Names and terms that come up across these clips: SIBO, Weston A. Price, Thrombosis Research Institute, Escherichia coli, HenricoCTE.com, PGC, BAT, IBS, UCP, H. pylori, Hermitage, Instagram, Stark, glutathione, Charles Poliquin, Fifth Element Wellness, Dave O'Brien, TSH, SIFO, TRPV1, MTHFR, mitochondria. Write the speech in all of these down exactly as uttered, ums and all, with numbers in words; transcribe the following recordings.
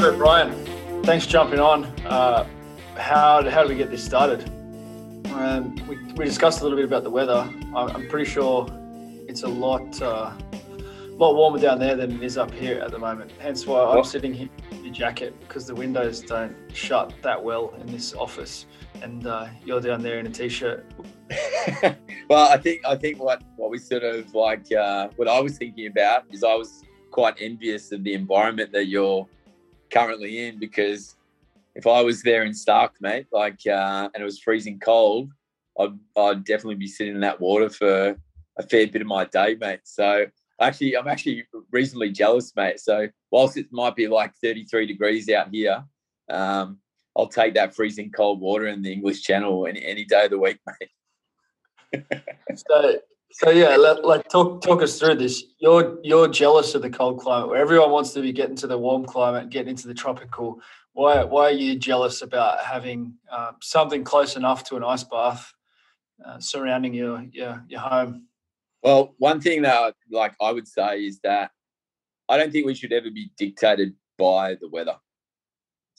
have it, Brian. Thanks for jumping on. Uh, how how do we get this started? Um, we we discussed a little bit about the weather. I'm pretty sure it's a lot uh, lot warmer down there than it is up here at the moment. Hence why I'm sitting here in a jacket, because the windows don't shut that well in this office, and uh, you're down there in a t-shirt. Well, I think I think what, what we sort of like uh, what I was thinking about is I was quite envious of the environment that you're currently in, because if I was there in Stark, mate, like uh, and it was freezing cold, I'd, I'd definitely be sitting in that water for a fair bit of my day, mate. So actually, I'm actually reasonably jealous, mate. So whilst it might be like thirty-three degrees out here, um, I'll take that freezing cold water in the English Channel any, any day of the week, mate. so, so yeah, let, like talk talk us through this. You're you're jealous of the cold climate, where everyone wants to be getting to the warm climate, getting into the tropical. Why why are you jealous about having uh, something close enough to an ice bath uh, surrounding your, your your home? Well, one thing that like I would say is that I don't think we should ever be dictated by the weather.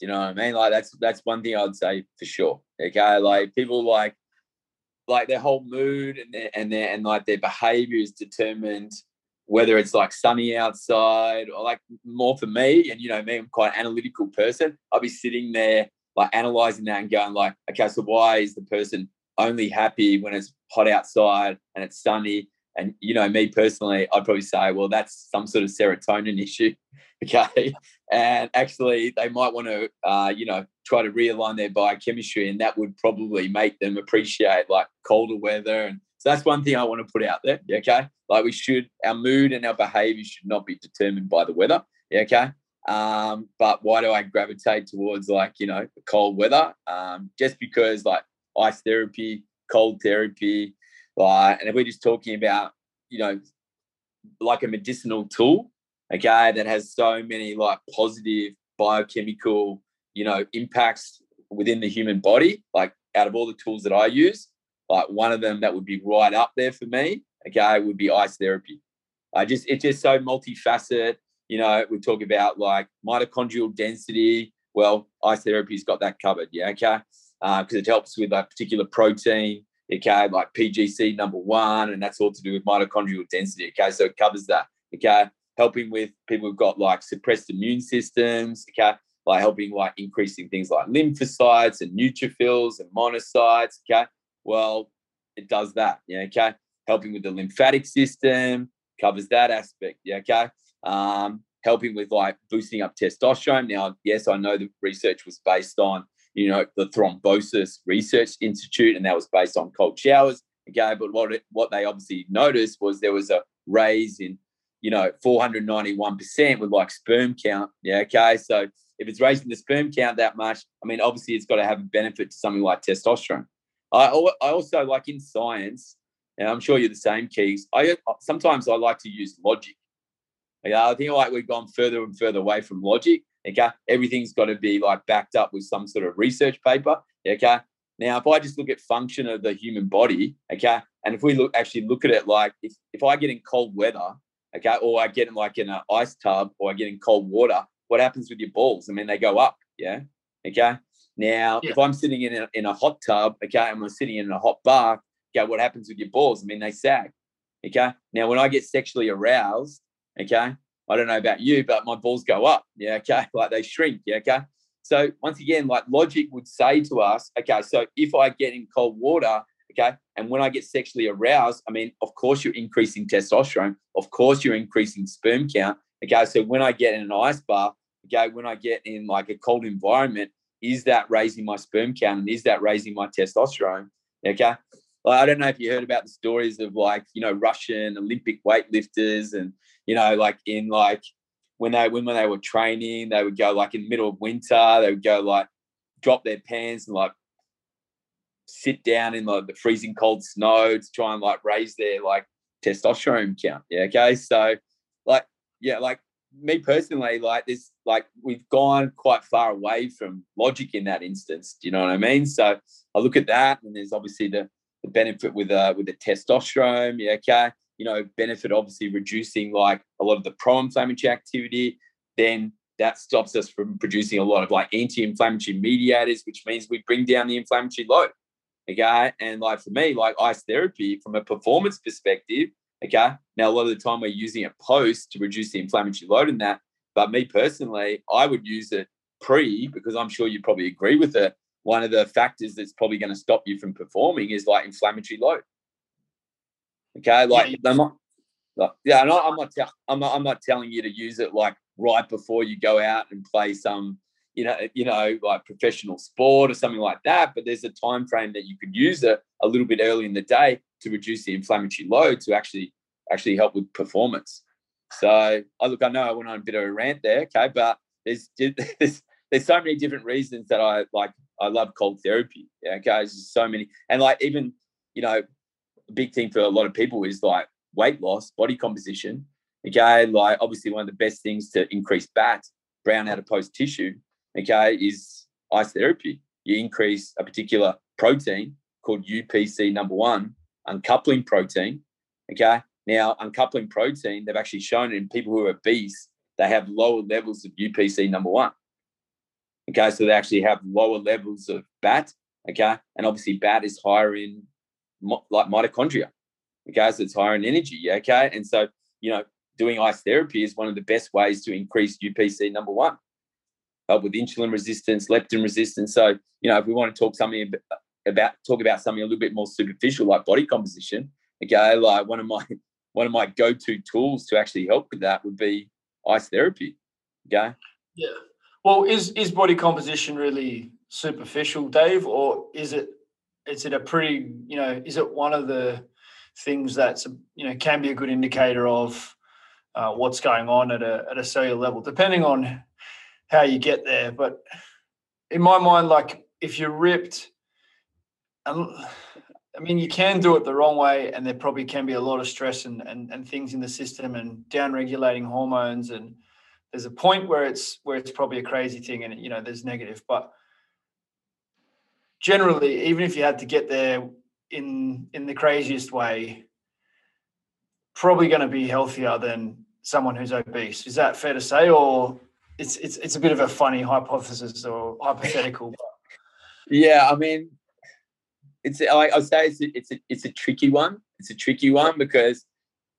Do you know what I mean? Like that's that's one thing I'd say for sure. Okay, like people like. Like their whole mood and their, and their and like their behavior is determined whether it's like sunny outside or like more for me. And you know me, I'm quite an analytical person. I'll be sitting there like analyzing that and going like, okay, so why is the person only happy when it's hot outside and it's sunny? And you know me personally, I'd probably say, well, that's some sort of serotonin issue, okay? And actually, they might want to, uh, you know, try to realign their biochemistry, and that would probably make them appreciate like colder weather. And so that's one thing I want to put out there. Okay, like we should, our mood and our behaviour should not be determined by the weather. Okay, um, but why do I gravitate towards like you know the cold weather? Um, just because like ice therapy, cold therapy, like, and if we're just talking about you know like a medicinal tool, okay, that has so many like positive biochemical, you know, impacts within the human body, like out of all the tools that I use, like one of them that would be right up there for me, okay, would be ice therapy. I just, it's just so multifaceted, you know, we talk about like mitochondrial density. Well, ice therapy's got that covered, yeah, okay, because uh, it helps with like particular protein, okay, like P G C number one, and that's all to do with mitochondrial density, okay, so it covers that, okay, helping with people who've got like suppressed immune systems, okay, like helping like increasing things like lymphocytes and neutrophils and monocytes, okay? Well, it does that, yeah, okay? Helping with the lymphatic system, covers that aspect, yeah, okay? Um, helping with like boosting up testosterone. Now, yes, I know the research was based on, you know, the Thrombosis Research Institute, and that was based on cold showers, okay? But what it, what they obviously noticed was there was a raise in, you know, four hundred ninety-one percent with like sperm count, yeah, okay? So, if it's raising the sperm count that much, I mean, obviously it's got to have a benefit to something like testosterone. I, I also like in science, and I'm sure you're the same, Keys, I sometimes I like to use logic. Like, I think like we've gone further and further away from logic. Okay, everything's got to be like backed up with some sort of research paper. Okay, now if I just look at function of the human body, okay, and if we look actually look at it like if, if I get in cold weather, okay, or I get in like in an ice tub, or I get in cold water, what happens with your balls? I mean, they go up, yeah? Okay. Now, yeah. If I'm sitting in a, in a hot tub, okay, and we're sitting in a hot bath, okay, what happens with your balls? I mean, they sag, okay? Now, when I get sexually aroused, okay, I don't know about you, but my balls go up, yeah, okay? Like they shrink, yeah, okay? So once again, like logic would say to us, okay, so if I get in cold water, okay, and when I get sexually aroused, I mean, of course you're increasing testosterone. Of course you're increasing sperm count. Okay, so when I get in an ice bath, okay, when I get in like a cold environment, is that raising my sperm count and is that raising my testosterone? Okay, well, I don't know if you heard about the stories of like, you know, Russian Olympic weightlifters and, you know, like in like when they, when, when they were training, they would go like in the middle of winter, they would go like drop their pants and like sit down in like the freezing cold snow to try and like raise their like testosterone count. Yeah, okay, so like, yeah, like me personally, like this, like we've gone quite far away from logic in that instance. Do you know what I mean? So I look at that, and there's obviously the, the benefit with uh with the testosterone. Yeah, okay, you know, benefit obviously reducing like a lot of the pro-inflammatory activity. Then that stops us from producing a lot of like anti-inflammatory mediators, which means we bring down the inflammatory load. Okay. And like for me, like ice therapy from a performance perspective, okay. Now, a lot of the time we're using it post to reduce the inflammatory load in that. But me personally, I would use it pre, because I'm sure you probably agree with it. One of the factors that's probably going to stop you from performing is like inflammatory load. Okay. Like, I'm not, like yeah, I'm not, I'm not, te- I'm not, I'm not telling you to use it like right before you go out and play some, you know, you know, like professional sport or something like that. But there's a time frame that you could use it a little bit early in the day to reduce the inflammatory load to actually actually help with performance. So I look, I know I went on a bit of a rant there, okay, but there's there's there's so many different reasons that I like I love cold therapy. Yeah, okay. There's just so many. And like even, you know, a big thing for a lot of people is like weight loss, body composition. Okay, like obviously one of the best things to increase B A T, brown adipose tissue, okay, is ice therapy. You increase a particular protein called U P C number one, uncoupling protein, okay? Now, uncoupling protein, they've actually shown in people who are obese, they have lower levels of U P C number one, okay? So they actually have lower levels of B A T, okay? And obviously B A T is higher in like mitochondria, okay? So it's higher in energy, okay? And so, you know, doing ice therapy is one of the best ways to increase U P C number one. Help with insulin resistance, leptin resistance. So, you know, if we want to talk something about talk about something a little bit more superficial, like body composition, okay, like one of my one of my go-to tools to actually help with that would be ice therapy. Okay. Yeah. Well, is is body composition really superficial, Dave, or is it is it a pretty, you know, is it one of the things that's, you know, can be a good indicator of uh, what's going on at a at a cellular level, depending on how you get there? But in my mind, like if you're ripped, I mean, you can do it the wrong way, and there probably can be a lot of stress and and, and things in the system and down-regulating hormones, and there's a point where it's where it's probably a crazy thing, and you know there's negative. But generally, even if you had to get there in in the craziest way, probably going to be healthier than someone who's obese. Is that fair to say, or? It's it's it's a bit of a funny hypothesis or hypothetical. Yeah, I mean, it's like I say, it's a, it's a it's a tricky one. It's a tricky one because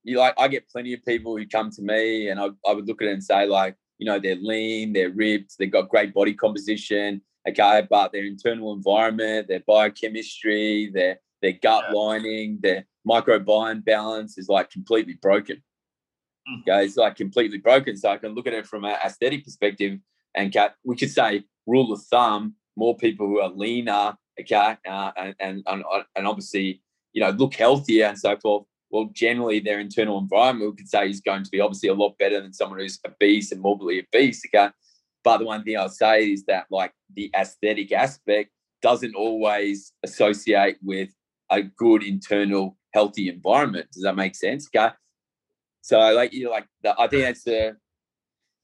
you like I get plenty of people who come to me, and I I would look at it and say like, you know, they're lean, they're ripped, they've got great body composition, okay, but their internal environment, their biochemistry, their their gut yeah. lining, their microbiome balance is like completely broken. Okay, it's like completely broken. So I can look at it from an aesthetic perspective, and okay, we could say rule of thumb: more people who are leaner, okay, uh, and, and and obviously you know look healthier and so forth. Well, generally their internal environment we could say is going to be obviously a lot better than someone who's obese and morbidly obese. Okay, but the one thing I'll say is that like the aesthetic aspect doesn't always associate with a good internal healthy environment. Does that make sense? Okay. So like you know, like the, I think that's the,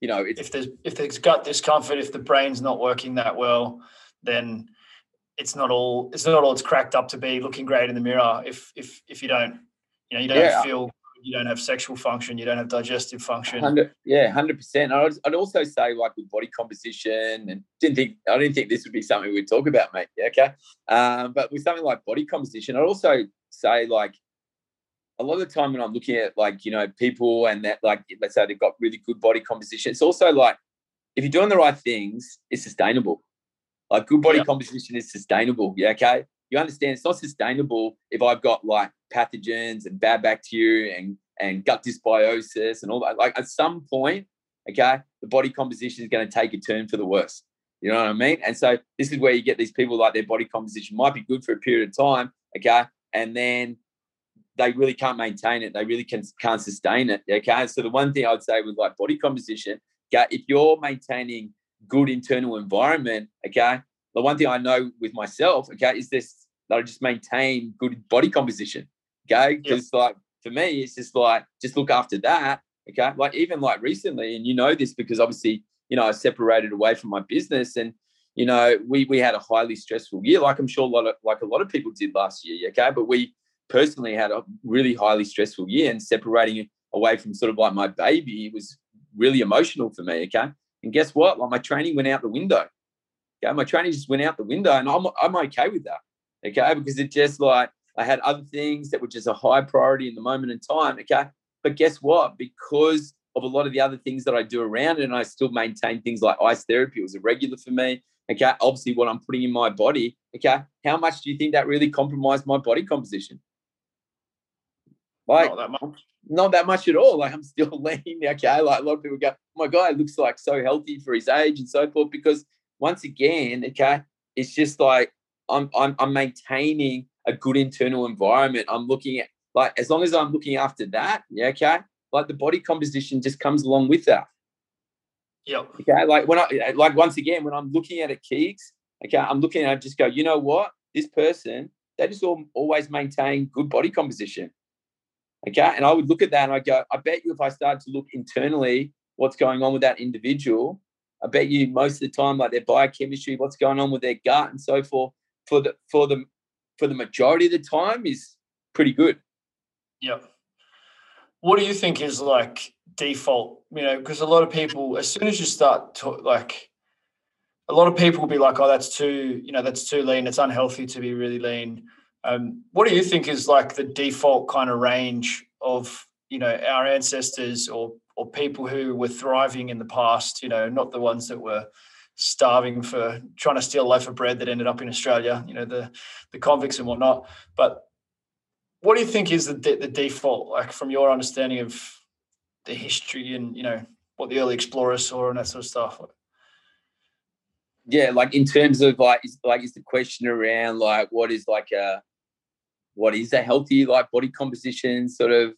you know, it's, if there's if there's gut discomfort, if the brain's not working that well, then it's not all it's not all it's cracked up to be. Looking great in the mirror, if if if you don't, you know, you don't yeah. feel, you don't have sexual function, you don't have digestive function. Yeah, one hundred percent. I'd, I'd also say like with body composition, and didn't think I didn't think this would be something we'd talk about, mate. Yeah, okay, um, but with something like body composition, I'd also say like. A lot of the time when I'm looking at like, you know, people and that like, let's say they've got really good body composition. It's also like, if you're doing the right things, it's sustainable. Like good body yeah. composition is sustainable. Yeah. Okay. You understand it's not sustainable if I've got like pathogens and bad bacteria and, and gut dysbiosis and all that. Like at some point, okay, the body composition is going to take a turn for the worse. You know what I mean? And so this is where you get these people like their body composition might be good for a period of time. Okay. And then they really can't maintain it. They really can, can't sustain it, okay? So the one thing I'd say with, like, body composition, okay, if you're maintaining good internal environment, okay, the one thing I know with myself, okay, is this, that I just maintain good body composition, okay? Because, yeah. like, for me, it's just, like, just look after that, okay? Like, even, like, recently, and you know this because, obviously, you know, I separated away from my business and, you know, we we had a highly stressful year, like I'm sure a lot of, like a lot of people did last year, okay? But we... personally had a really highly stressful year, and separating away from sort of like my baby was really emotional for me. Okay. And guess what? Like, my training went out the window. Okay, my training just went out the window, and I'm I'm okay with that. Okay, because it just like I had other things that were just a high priority in the moment in time. Okay, but guess what? Because of a lot of the other things that I do around it, and I still maintain things like ice therapy. It was a regular for me. Okay, obviously what I'm putting in my body. Okay, how much do you think that really compromised my body composition? Like, not that much. Not that much at all. Like, I'm still lean. Okay, like a lot of people go, oh my God, looks like so healthy for his age and so forth. Because once again, okay, it's just like I'm I'm I'm maintaining a good internal environment. I'm looking at, like, as long as I'm looking after that, yeah, okay, like the body composition just comes along with that. Yeah. Okay. Like when I like once again when I'm looking at a Keegs, okay, I'm looking at it, just go, you know what? This person, they just all, always maintain good body composition. Okay. And I would look at that and I go, I bet you if I started to look internally what's going on with that individual, I bet you most of the time, like their biochemistry, what's going on with their gut and so forth, for the for the for the majority of the time is pretty good. Yeah. What do you think is like default, you know, because a lot of people, as soon as you start to, like, a lot of people will be like, oh, that's too, you know, that's too lean. It's unhealthy to be really lean. Um, what do you think is like the default kind of range of, you know, our ancestors or or people who were thriving in the past, you know, not the ones that were starving for trying to steal a loaf of bread that ended up in Australia, you know, the, the convicts and whatnot. But what do you think is the de- the default, like from your understanding of the history and, you know, what the early explorers saw and that sort of stuff? Yeah, like in terms of like, is, like is the question around like what is like a, what is a healthy like body composition sort of?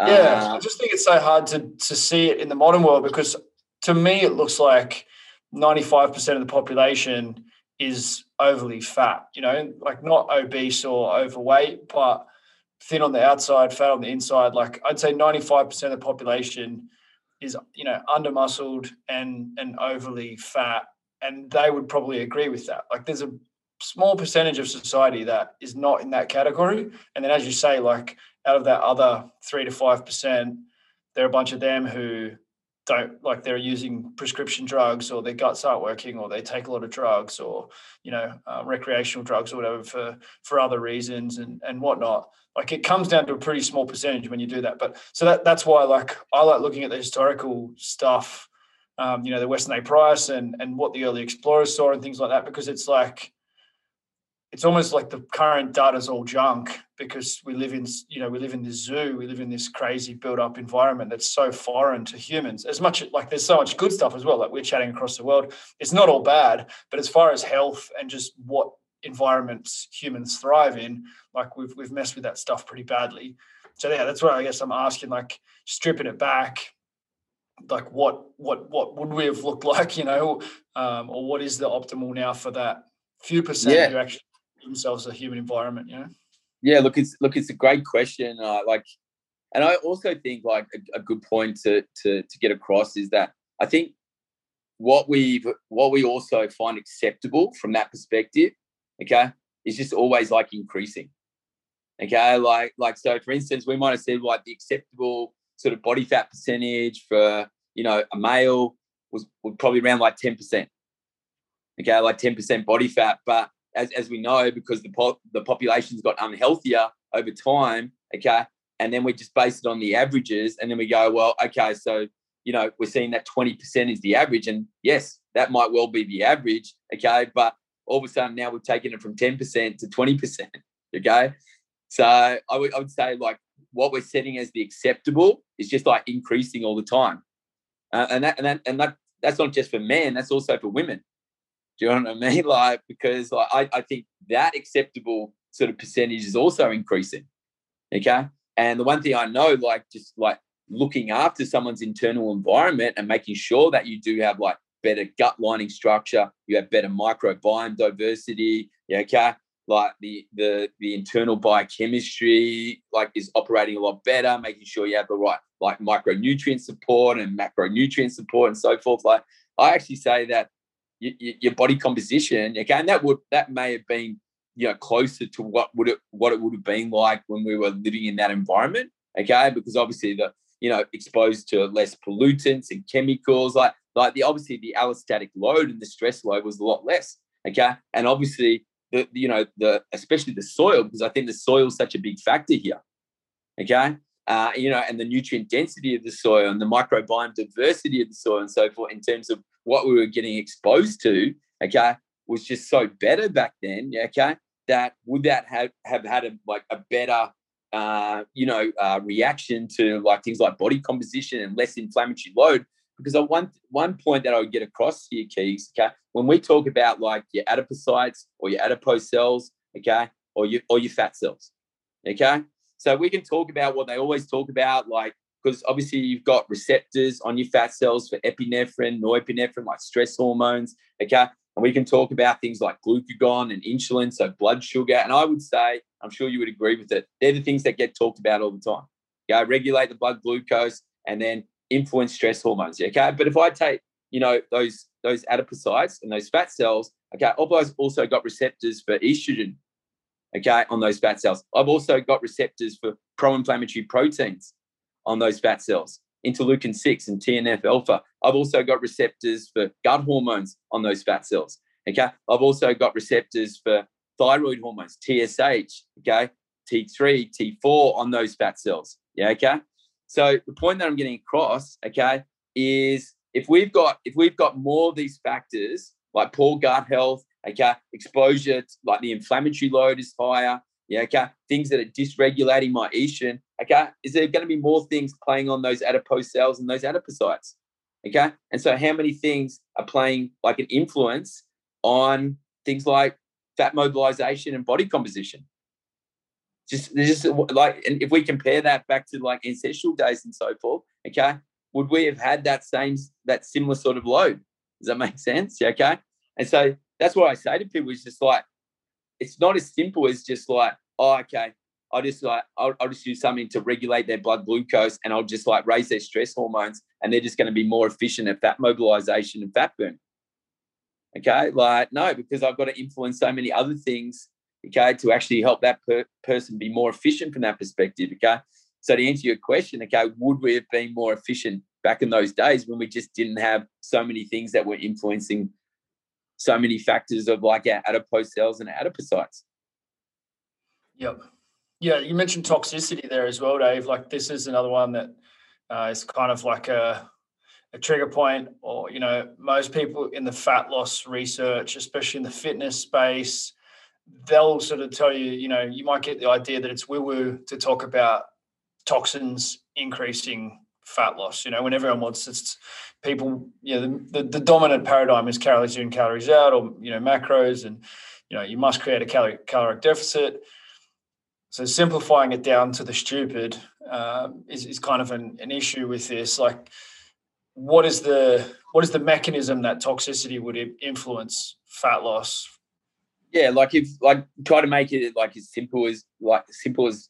Uh, yeah, I just think it's so hard to to see it in the modern world because to me it looks like ninety-five percent of the population is overly fat, you know, like not obese or overweight, but thin on the outside, fat on the inside. Like I'd say ninety-five percent of the population is, you know, under-muscled and, and overly fat. And they would probably agree with that. Like there's a small percentage of society that is not in that category. And then as you say, like out of that other three to five percent, there are a bunch of them who don't, like they're using prescription drugs or their guts aren't working or they take a lot of drugs or, you know, uh, recreational drugs or whatever for, for other reasons and, and whatnot. Like it comes down to a pretty small percentage when you do that. But so that that's why like I like looking at the historical stuff, um, you know, the Weston A. Price and, and what the early explorers saw and things like that, because it's like, it's almost like the current data is all junk because we live in, you know, we live in this zoo, we live in this crazy built-up environment that's so foreign to humans. As much like there's so much good stuff as well, like we're chatting across the world. It's not all bad, but as far as health and just what environments humans thrive in, like we've we've messed with that stuff pretty badly. So yeah, that's where I guess I'm asking, like stripping it back, like what what what would we have looked like, you know, um, or what is the optimal now for that few percent yeah. who actually themselves a human environment, you know? Yeah, look, it's look, it's a great question. Uh, like, and I also think like a, a good point to, to to get across is that I think what we've what we also find acceptable from that perspective, okay, is just always like increasing. Okay, like like so for instance, we might have said like the acceptable sort of body fat percentage for, you know, a male was, was probably around like ten percent. Okay, like ten percent body fat, but As, as we know, because the po- the population's got unhealthier over time, okay, and then we just base it on the averages, and then we go, well, okay, so, you know, we're seeing that twenty percent is the average, and yes, that might well be the average, okay, but all of a sudden now we've taken it from ten percent to twenty percent, okay? So I, w- I would say, like, what we're setting as the acceptable is just, like, increasing all the time. Uh, and that and that, and that that's not just for men, that's also for women. Do you know what I mean? Like, because like, I, I think that acceptable sort of percentage is also increasing, okay? And the one thing I know, like, just, like, looking after someone's internal environment and making sure that you do have, like, better gut lining structure, you have better microbiome diversity, okay? Like, the the the internal biochemistry, like, is operating a lot better, making sure you have the right, like, micronutrient support and macronutrient support and so forth. Like, I actually say that your body composition, okay, and that would that may have been, you know, closer to what would it what it would have been like when we were living in that environment, okay, because obviously the, you know, exposed to less pollutants and chemicals, like Like the obviously the allostatic load and the stress load was a lot less. Okay, and obviously the you know the especially the soil, because I think the soil is such a big factor here. Okay, uh, you know, and the nutrient density of the soil and the microbiome diversity of the soil and so forth in terms of what we were getting exposed to. Okay, was just so better back then. Okay, that would that have have had a, like a better uh, you know uh, reaction to like things like body composition and less inflammatory load. Because one one point that I would get across here, Keys, okay, when we talk about like your adipocytes or your adipose cells, okay, or your or your fat cells, okay, so we can talk about what they always talk about, like because obviously you've got receptors on your fat cells for epinephrine, norepinephrine, like stress hormones, okay, and we can talk about things like glucagon and insulin, so blood sugar, and I would say, I'm sure you would agree with it, they're the things that get talked about all the time. Okay, regulate the blood glucose, and then influence stress hormones, okay? But if I take, you know, those those adipocytes and those fat cells, okay, I've also got receptors for estrogen, okay, on those fat cells. I've also got receptors for pro-inflammatory proteins on those fat cells, interleukin six and T N F alpha. I've also got receptors for gut hormones on those fat cells, okay? I've also got receptors for thyroid hormones, T S H, okay, T three, T four on those fat cells, yeah, okay? So the point that I'm getting across, okay, is if we've got if we've got more of these factors, like poor gut health, okay, exposure, to, like the inflammatory load is higher, yeah, okay, things that are dysregulating my estrogen, okay, is there going to be more things playing on those adipose cells and those adipocytes, okay? And so how many things are playing like an influence on things like fat mobilization and body composition? Just, just like, and if we compare that back to like ancestral days and so forth, okay, would we have had that same, that similar sort of load? Does that make sense? Yeah, okay. And so that's what I say to people is just like, it's not as simple as just like, oh, okay, I'll just like, I'll, I'll just do something to regulate their blood glucose and I'll just like raise their stress hormones and they're just going to be more efficient at fat mobilization and fat burn. Okay, like, no, because I've got to influence so many other things, okay, to actually help that per- person be more efficient from that perspective, okay? So to answer your question, okay, would we have been more efficient back in those days when we just didn't have so many things that were influencing so many factors of like our adipose cells and adipocytes? Yep. Yeah, you mentioned toxicity there as well, Dave. Like this is another one that uh, is kind of like a, a trigger point or, you know, most people in the fat loss research, especially in the fitness space, they'll sort of tell you, you know, you might get the idea that it's woo-woo to talk about toxins increasing fat loss. You know, when everyone wants it's people, you know, the, the, the dominant paradigm is calories in, calories out, or, you know, macros, and, you know, you must create a calorie, caloric deficit. So simplifying it down to the stupid um, is, is kind of an, an issue with this. Like, what is the what is the mechanism that toxicity would influence fat loss? Yeah, like if like try to make it like as simple as like simple as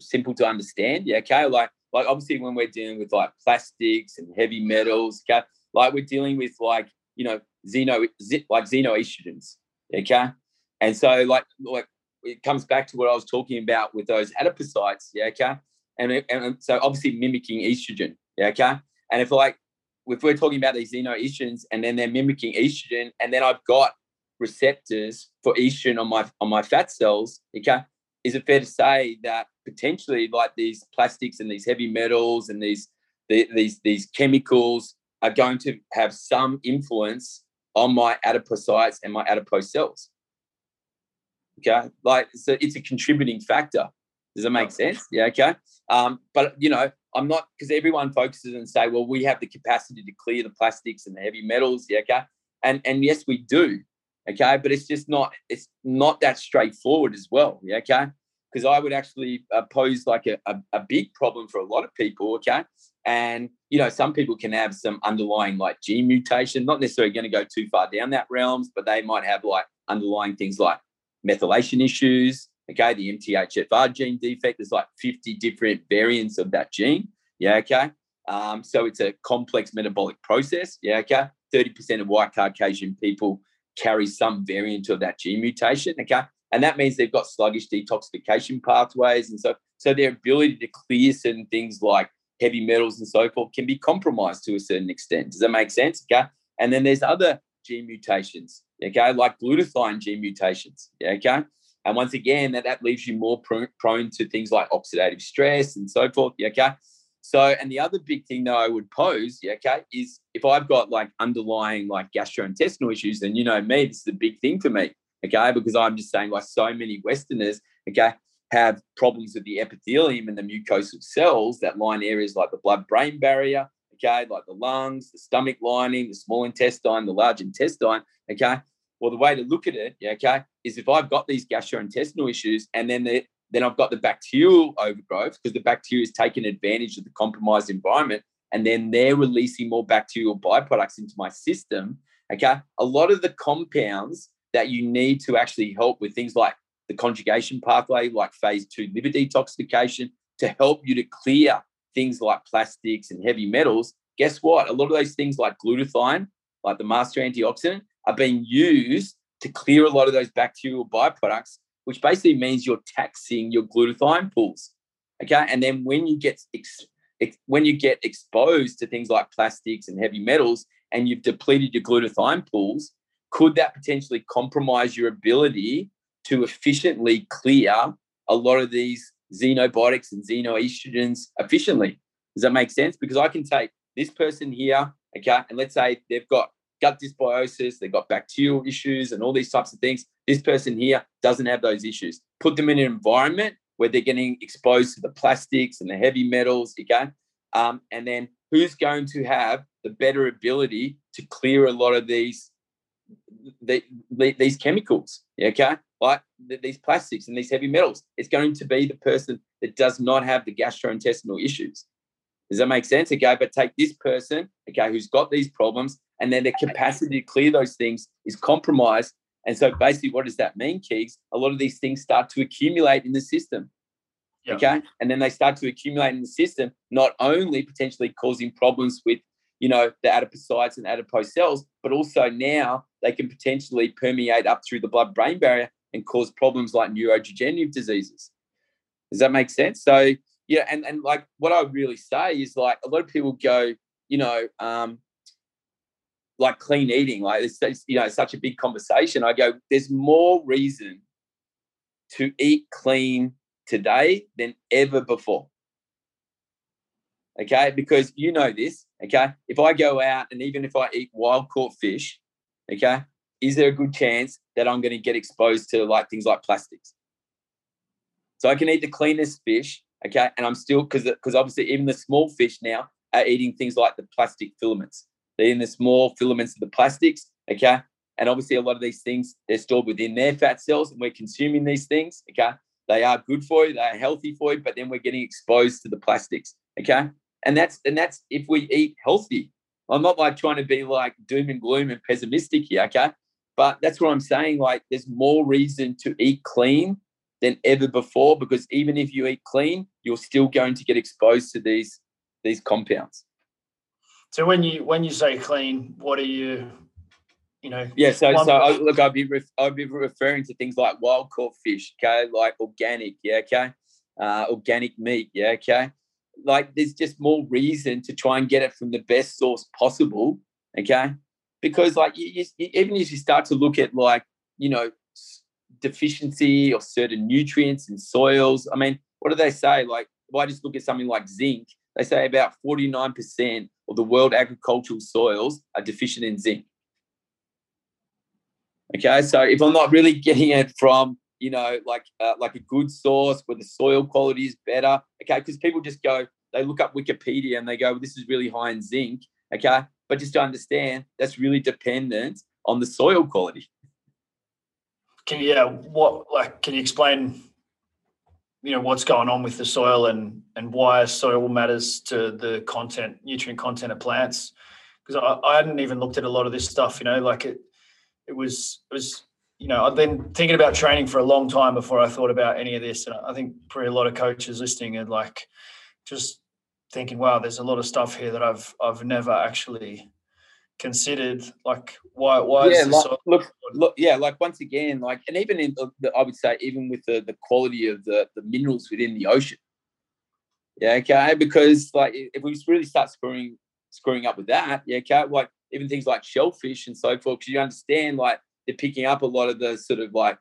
simple to understand. Yeah, okay. Like like obviously when we're dealing with like plastics and heavy metals, okay, like we're dealing with like, you know, xeno like xenoestrogens. Okay. And so like like it comes back to what I was talking about with those adipocytes, yeah, okay. And and so obviously mimicking estrogen. Yeah, okay. And if like if we're talking about these xenoestrogens and then they're mimicking estrogen, and then I've got receptors for estrogen on my on my fat cells, okay, is it fair to say that potentially like these plastics and these heavy metals and these the, these these chemicals are going to have some influence on my adipocytes and my adipose cells? Okay, like so it's a contributing factor. Does that make sense? Yeah, okay. Um, but you know, I'm not, because everyone focuses and say, well, we have the capacity to clear the plastics and the heavy metals, yeah, okay, and and yes, we do. Okay, but it's just not, it's not that straightforward as well, yeah, okay? Because I would actually uh, pose like a, a, a big problem for a lot of people, okay? And, you know, some people can have some underlying like gene mutation, not necessarily going to go too far down that realms, but they might have like underlying things like methylation issues, okay? The M T H F R gene defect, there's like fifty different variants of that gene, yeah, okay? Um, so it's a complex metabolic process, yeah, okay? thirty percent of white Caucasian people carry some variant of that gene mutation, okay? And that means they've got sluggish detoxification pathways and so so their ability to clear certain things like heavy metals and so forth, can be compromised to a certain extent. Does that make sense? Okay. And then there's other gene mutations, okay, like glutathione gene mutations, okay. And once again, that, that leaves you more pr- prone to things like oxidative stress and so forth, okay. So, and the other big thing that I would pose, okay, is if I've got like underlying like gastrointestinal issues, then you know me, this is a big thing for me, okay, because I'm just saying like so many Westerners, okay, have problems with the epithelium and the mucosal cells that line areas like the blood-brain barrier, okay, like the lungs, the stomach lining, the small intestine, the large intestine, okay. Well, the way to look at it, okay, is if I've got these gastrointestinal issues and then the, then I've got the bacterial overgrowth because the bacteria is taking advantage of the compromised environment and then they're releasing more bacterial byproducts into my system, okay. A lot of the compounds that you need to actually help with things like the conjugation pathway, like phase two liver detoxification, to help you to clear things like plastics and heavy metals, guess what? A lot of those things like glutathione, like the master antioxidant, are being used to clear a lot of those bacterial byproducts, which basically means you're taxing your glutathione pools, okay? And then when you get ex- ex- when you get exposed to things like plastics and heavy metals and you've depleted your glutathione pools, could that potentially compromise your ability to efficiently clear a lot of these xenobiotics and xenoestrogens efficiently? Does that make sense? Because I can take this person here, okay, and let's say they've got gut dysbiosis, they've got bacterial issues and all these types of things. This person here doesn't have those issues. Put them in an environment where they're getting exposed to the plastics and the heavy metals, okay, um, and then who's going to have the better ability to clear a lot of these the, the, these chemicals, okay? Like these plastics and these heavy metals, it's going to be the person that does not have the gastrointestinal issues. Does that make sense? Okay, but take this person, okay, who's got these problems, and then their capacity to clear those things is compromised. And so basically what does that mean, Keegs? A lot of these things start to accumulate in the system, yeah. Okay? And then they start to accumulate in the system, not only potentially causing problems with, you know, the adipocytes and adipose cells, but also now they can potentially permeate up through the blood-brain barrier and cause problems like neurodegenerative diseases. Does that make sense? So, yeah, and, and like what I really say is like a lot of people go, you know, um, like clean eating, like it's, it's, you know, it's such a big conversation. I go, there's more reason to eat clean today than ever before. Okay, because you know this, okay? If I go out and even if I eat wild-caught fish, okay, is there a good chance that I'm going to get exposed to like things like plastics? So I can eat the cleanest fish, okay, and I'm still, because because obviously even the small fish now are eating things like the plastic filaments. They're in the small filaments of the plastics, okay, and obviously a lot of these things, they're stored within their fat cells and we're consuming these things, okay? They are good for you, they are healthy for you, but then we're getting exposed to the plastics, okay? And that's and that's if we eat healthy. I'm not like trying to be like doom and gloom and pessimistic here, okay? But that's what I'm saying, like there's more reason to eat clean than ever before, because even if you eat clean, you're still going to get exposed to these these compounds. So when you when you say clean, what are you, you know? Yeah, so one- so I, look, I'd be ref- I'd be referring to things like wild caught fish, okay, like organic, yeah, okay, uh, organic meat, yeah, okay. Like there's just more reason to try and get it from the best source possible, okay? Because like you, you, even if you start to look at like, you know, deficiency of certain nutrients in soils, I mean, what do they say? Like if I just look at something like zinc, they say about forty-nine percent of the world agricultural soils are deficient in zinc. Okay, so if I'm not really getting it from, you know, like uh, like a good source where the soil quality is better, okay, because people just go, they look up Wikipedia and they go, well, this is really high in zinc, okay, but just to understand, that's really dependent on the soil quality. Can you, yeah, what, like, can you explain, you know, what's going on with the soil and, and why soil matters to the content, nutrient content of plants? Because I, I hadn't even looked at a lot of this stuff, you know, like it, it was, it was, you know, I've been thinking about training for a long time before I thought about any of this. And I think probably a lot of coaches listening are like just thinking, wow, there's a lot of stuff here that I've I've never actually considered. Like, why? Why? Yeah, is this like, so- look, look, yeah, like once again, like, and even in, the, I would say, even with the, the quality of the, the minerals within the ocean, Yeah, okay. Because like if we really start screwing screwing up with that, yeah, okay, like even things like shellfish and so forth, because you understand like they're picking up a lot of the sort of like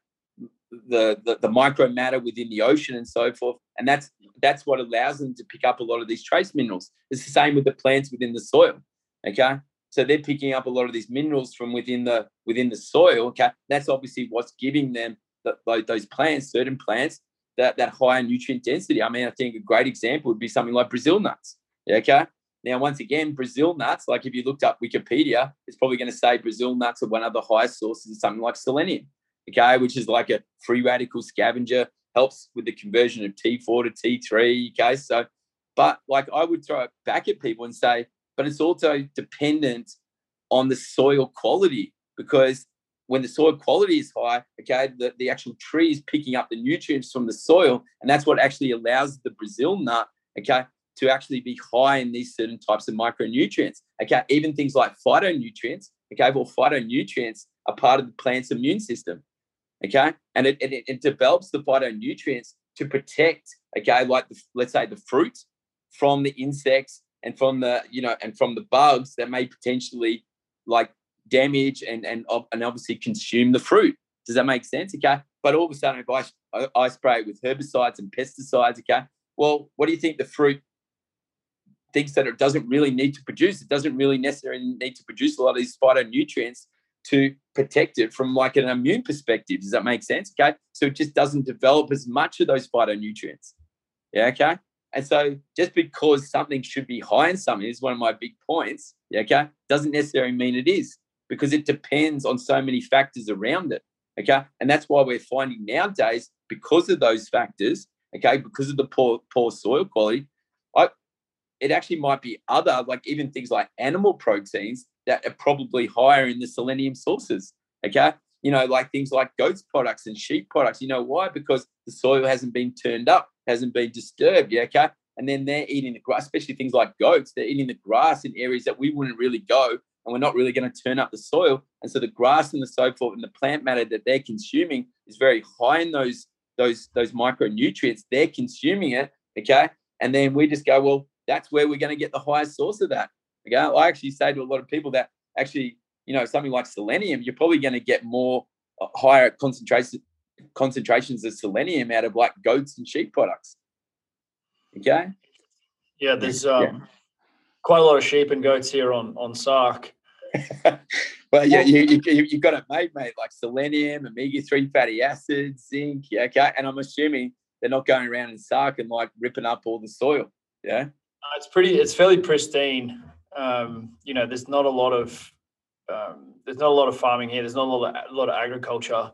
the, the the micro matter within the ocean and so forth, and that's that's what allows them to pick up a lot of these trace minerals. It's the same with the plants within the soil. Okay, so they're picking up a lot of these minerals from within the within the soil. Okay, that's obviously what's giving them the, like those plants, certain plants, that that higher nutrient density. I mean, I think a great example would be something like Brazil nuts. Okay. Now, once again, Brazil nuts, like if you looked up Wikipedia, it's probably going to say Brazil nuts are one of the highest sources of something like selenium, okay, which is like a free radical scavenger, helps with the conversion of T four to T three, okay? So, but like I would throw it back at people and say, but it's also dependent on the soil quality, because when the soil quality is high, okay, the, the actual tree is picking up the nutrients from the soil, and that's what actually allows the Brazil nut, okay, to actually be high in these certain types of micronutrients. Okay, even things like phytonutrients, okay, well, phytonutrients are part of the plant's immune system, okay? And it, it, it develops the phytonutrients to protect, okay, like the, let's say the fruit from the insects and from the, you know, and from the bugs that may potentially like damage and, and, and obviously consume the fruit. Does that make sense? Okay, but all of a sudden if I, I spray it with herbicides and pesticides, okay, well, what do you think the fruit thinks that it doesn't really need to produce? It doesn't really necessarily need to produce a lot of these phytonutrients to protect it from like an immune perspective. Does that make sense? Okay. So it just doesn't develop as much of those phytonutrients. Yeah. Okay. And so just because something should be high in something is one of my big points. Yeah. Okay. Doesn't necessarily mean it is, because it depends on so many factors around it. Okay. And that's why we're finding nowadays, because of those factors, okay, because of the poor, poor soil quality, I, it actually might be other, like even things like animal proteins that are probably higher in the selenium sources, okay? You know, like things like goat's products and sheep products. You know why? Because the soil hasn't been turned up, hasn't been disturbed, yeah, okay? And then they're eating the grass, especially things like goats. They're eating the grass in areas that we wouldn't really go, and we're not really going to turn up the soil. And so the grass and the so forth and the plant matter that they're consuming is very high in those those those micronutrients. They're consuming it, okay? And then we just go, well, that's where we're going to get the highest source of that. Okay, I actually say to a lot of people that actually, you know, something like selenium, you're probably going to get more uh, higher concentration, concentrations of selenium out of like goats and sheep products. Okay. Yeah, there's um, yeah. quite a lot of sheep and goats here on on Stark. Well, yeah, you, you, you got it made, mate. Like selenium, omega three fatty acids, zinc. Yeah, okay, and I'm assuming they're not going around in Stark and like ripping up all the soil. Yeah. It's pretty. It's fairly pristine. Um, you know, there's not a lot of um, there's not a lot of farming here. There's not a lot of, a lot of agriculture.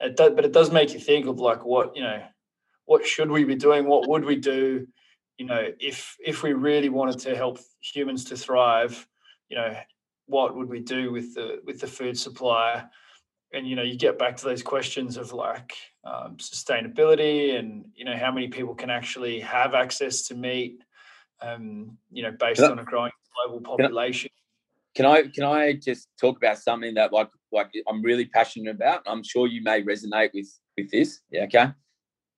It does, but it does make you think of like what you know, what should we be doing? What would we do? You know, if if we really wanted to help humans to thrive, you know, what would we do with the with the food supply? And you know, you get back to those questions of like um, sustainability, and you know, how many people can actually have access to meat. Um, you know, based I, on a growing global population. Can I can I just talk about something that like like I'm really passionate about? I'm sure you may resonate with with this. Yeah, okay.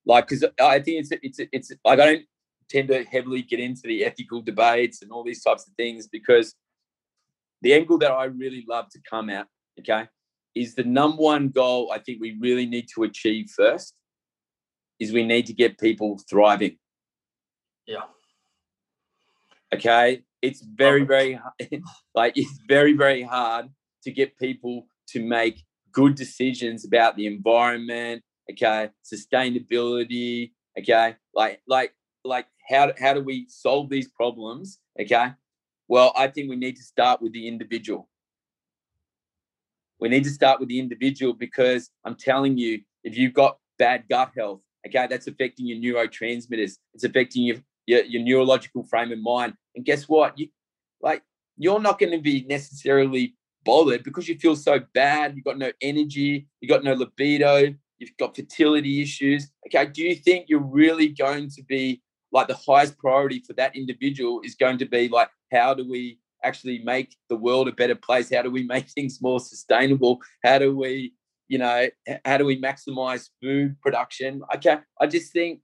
Like, because I think it's it's it's like I don't tend to heavily get into the ethical debates and all these types of things, because the angle that I really love to come at, okay, is the number one goal I think we really need to achieve first is we need to get people thriving. Yeah. Okay, it's very, very like it's very, very hard to get people to make good decisions about the environment. Okay, sustainability. Okay, like like like how how do we solve these problems? Okay, well, I think we need to start with the individual. We need to start with the individual, because I'm telling you, if you've got bad gut health, okay, that's affecting your neurotransmitters. It's affecting your Your, your neurological frame of mind. And guess what? You, like, you're not going to be necessarily bothered because you feel so bad. You've got no energy. You've got no libido. You've got fertility issues. Okay, do you think you're really going to be, like, the highest priority for that individual is going to be, like, how do we actually make the world a better place? How do we make things more sustainable? How do we, you know, how do we maximize food production? Okay, I just think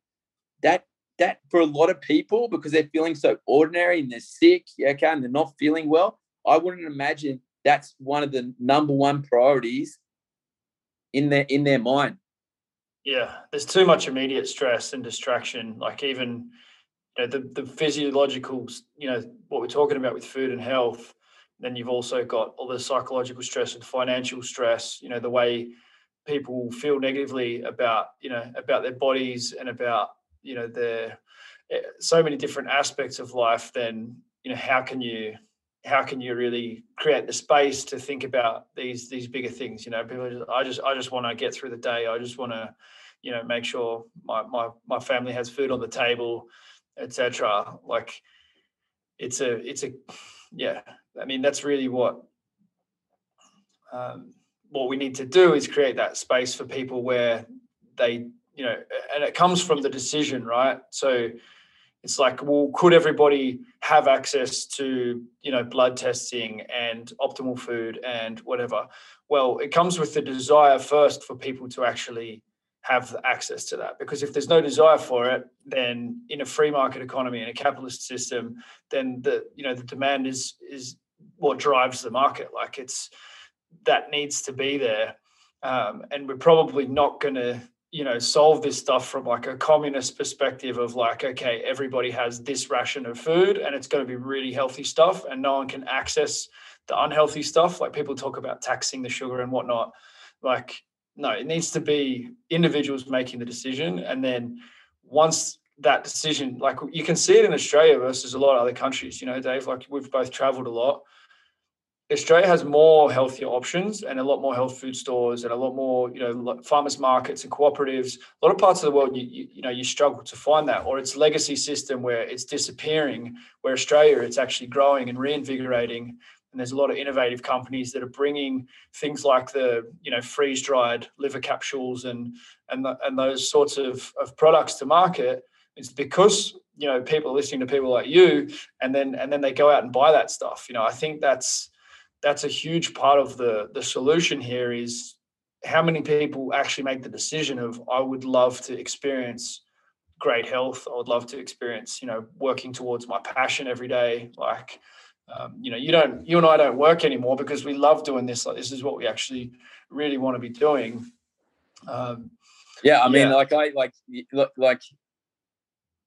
that that for a lot of people because they're feeling so ordinary and they're sick, okay, and they're not feeling well. I wouldn't imagine that's one of the number one priorities in their in their mind. Yeah, there's too much immediate stress and distraction. Like even you know, the the physiological, you know, what we're talking about with food and health. Then you've also got all the psychological stress and financial stress. You know, the way people feel negatively about you know about their bodies and about you know their so many different aspects of life. Then you know how can you how can you really create the space to think about these these bigger things? You know, people are just, I just I just want to get through the day. I just want to, you know, make sure my my my family has food on the table, et cetera. Like it's a it's a yeah. I mean, that's really what um, what we need to do is create that space for people where they, you know, and it comes from the decision, right? So it's like, well, could everybody have access to, you know, blood testing and optimal food and whatever? Well, it comes with the desire first for people to actually have access to that, because if there's no desire for it, then in a free market economy and a capitalist system, then the you know the demand is is what drives the market. Like it's that needs to be there, um, and we're probably not going to you know solve this stuff from like a communist perspective of like, okay, everybody has this ration of food and it's going to be really healthy stuff and no one can access the unhealthy stuff. Like people talk about taxing the sugar and whatnot, like. No, it needs to be individuals making the decision. And then once that decision, like you can see it in Australia versus a lot of other countries, you know, Dave, like we've both traveled a lot. Australia has more healthier options and a lot more health food stores and a lot more, you know, farmers markets and cooperatives. A lot of parts of the world, you, you, you know, you struggle to find that, or it's legacy system where it's disappearing, where Australia, it's actually growing and reinvigorating. And there's a lot of innovative companies that are bringing things like the, you know, freeze-dried liver capsules and and the, and those sorts of, of products to market. It's because, you know, people are listening to people like you, and then and then they go out and buy that stuff. You know, I think that's that's a huge part of the the solution here is how many people actually make the decision of I would love to experience great health. I would love to experience, you know, working towards my passion every day, like. Um, you know, you don't, you and I don't work anymore because we love doing this. Like, this is what we actually really want to be doing. Um, yeah, I mean, yeah. like I like look like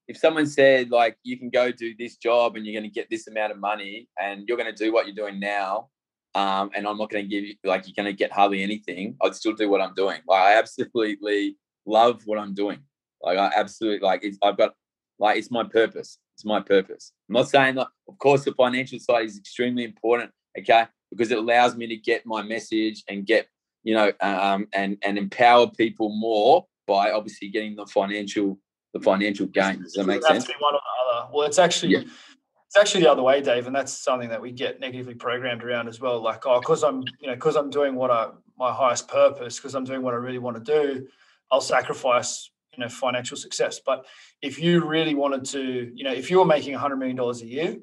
if someone said like you can go do this job and you're going to get this amount of money and you're going to do what you're doing now, um, and I'm not going to give you like you're going to get hardly anything, I'd still do what I'm doing. Like I absolutely love what I'm doing. Like I absolutely like it's, I've got like it's my purpose. It's my purpose. I'm not saying that, of course, the financial side is extremely important, okay, because it allows me to get my message and get, you know, um, and and empower people more by obviously getting the financial the financial gain. Does that make sense? It has to be one or the other. Well, it's actually yeah. it's actually the other way, Dave, and that's something that we get negatively programmed around as well. Like, oh, because I'm you know because I'm doing what I my highest purpose, because I'm doing what I really want to do, I'll sacrifice. You know, financial success. But if you really wanted to, you know, if you were making one hundred million dollars a year,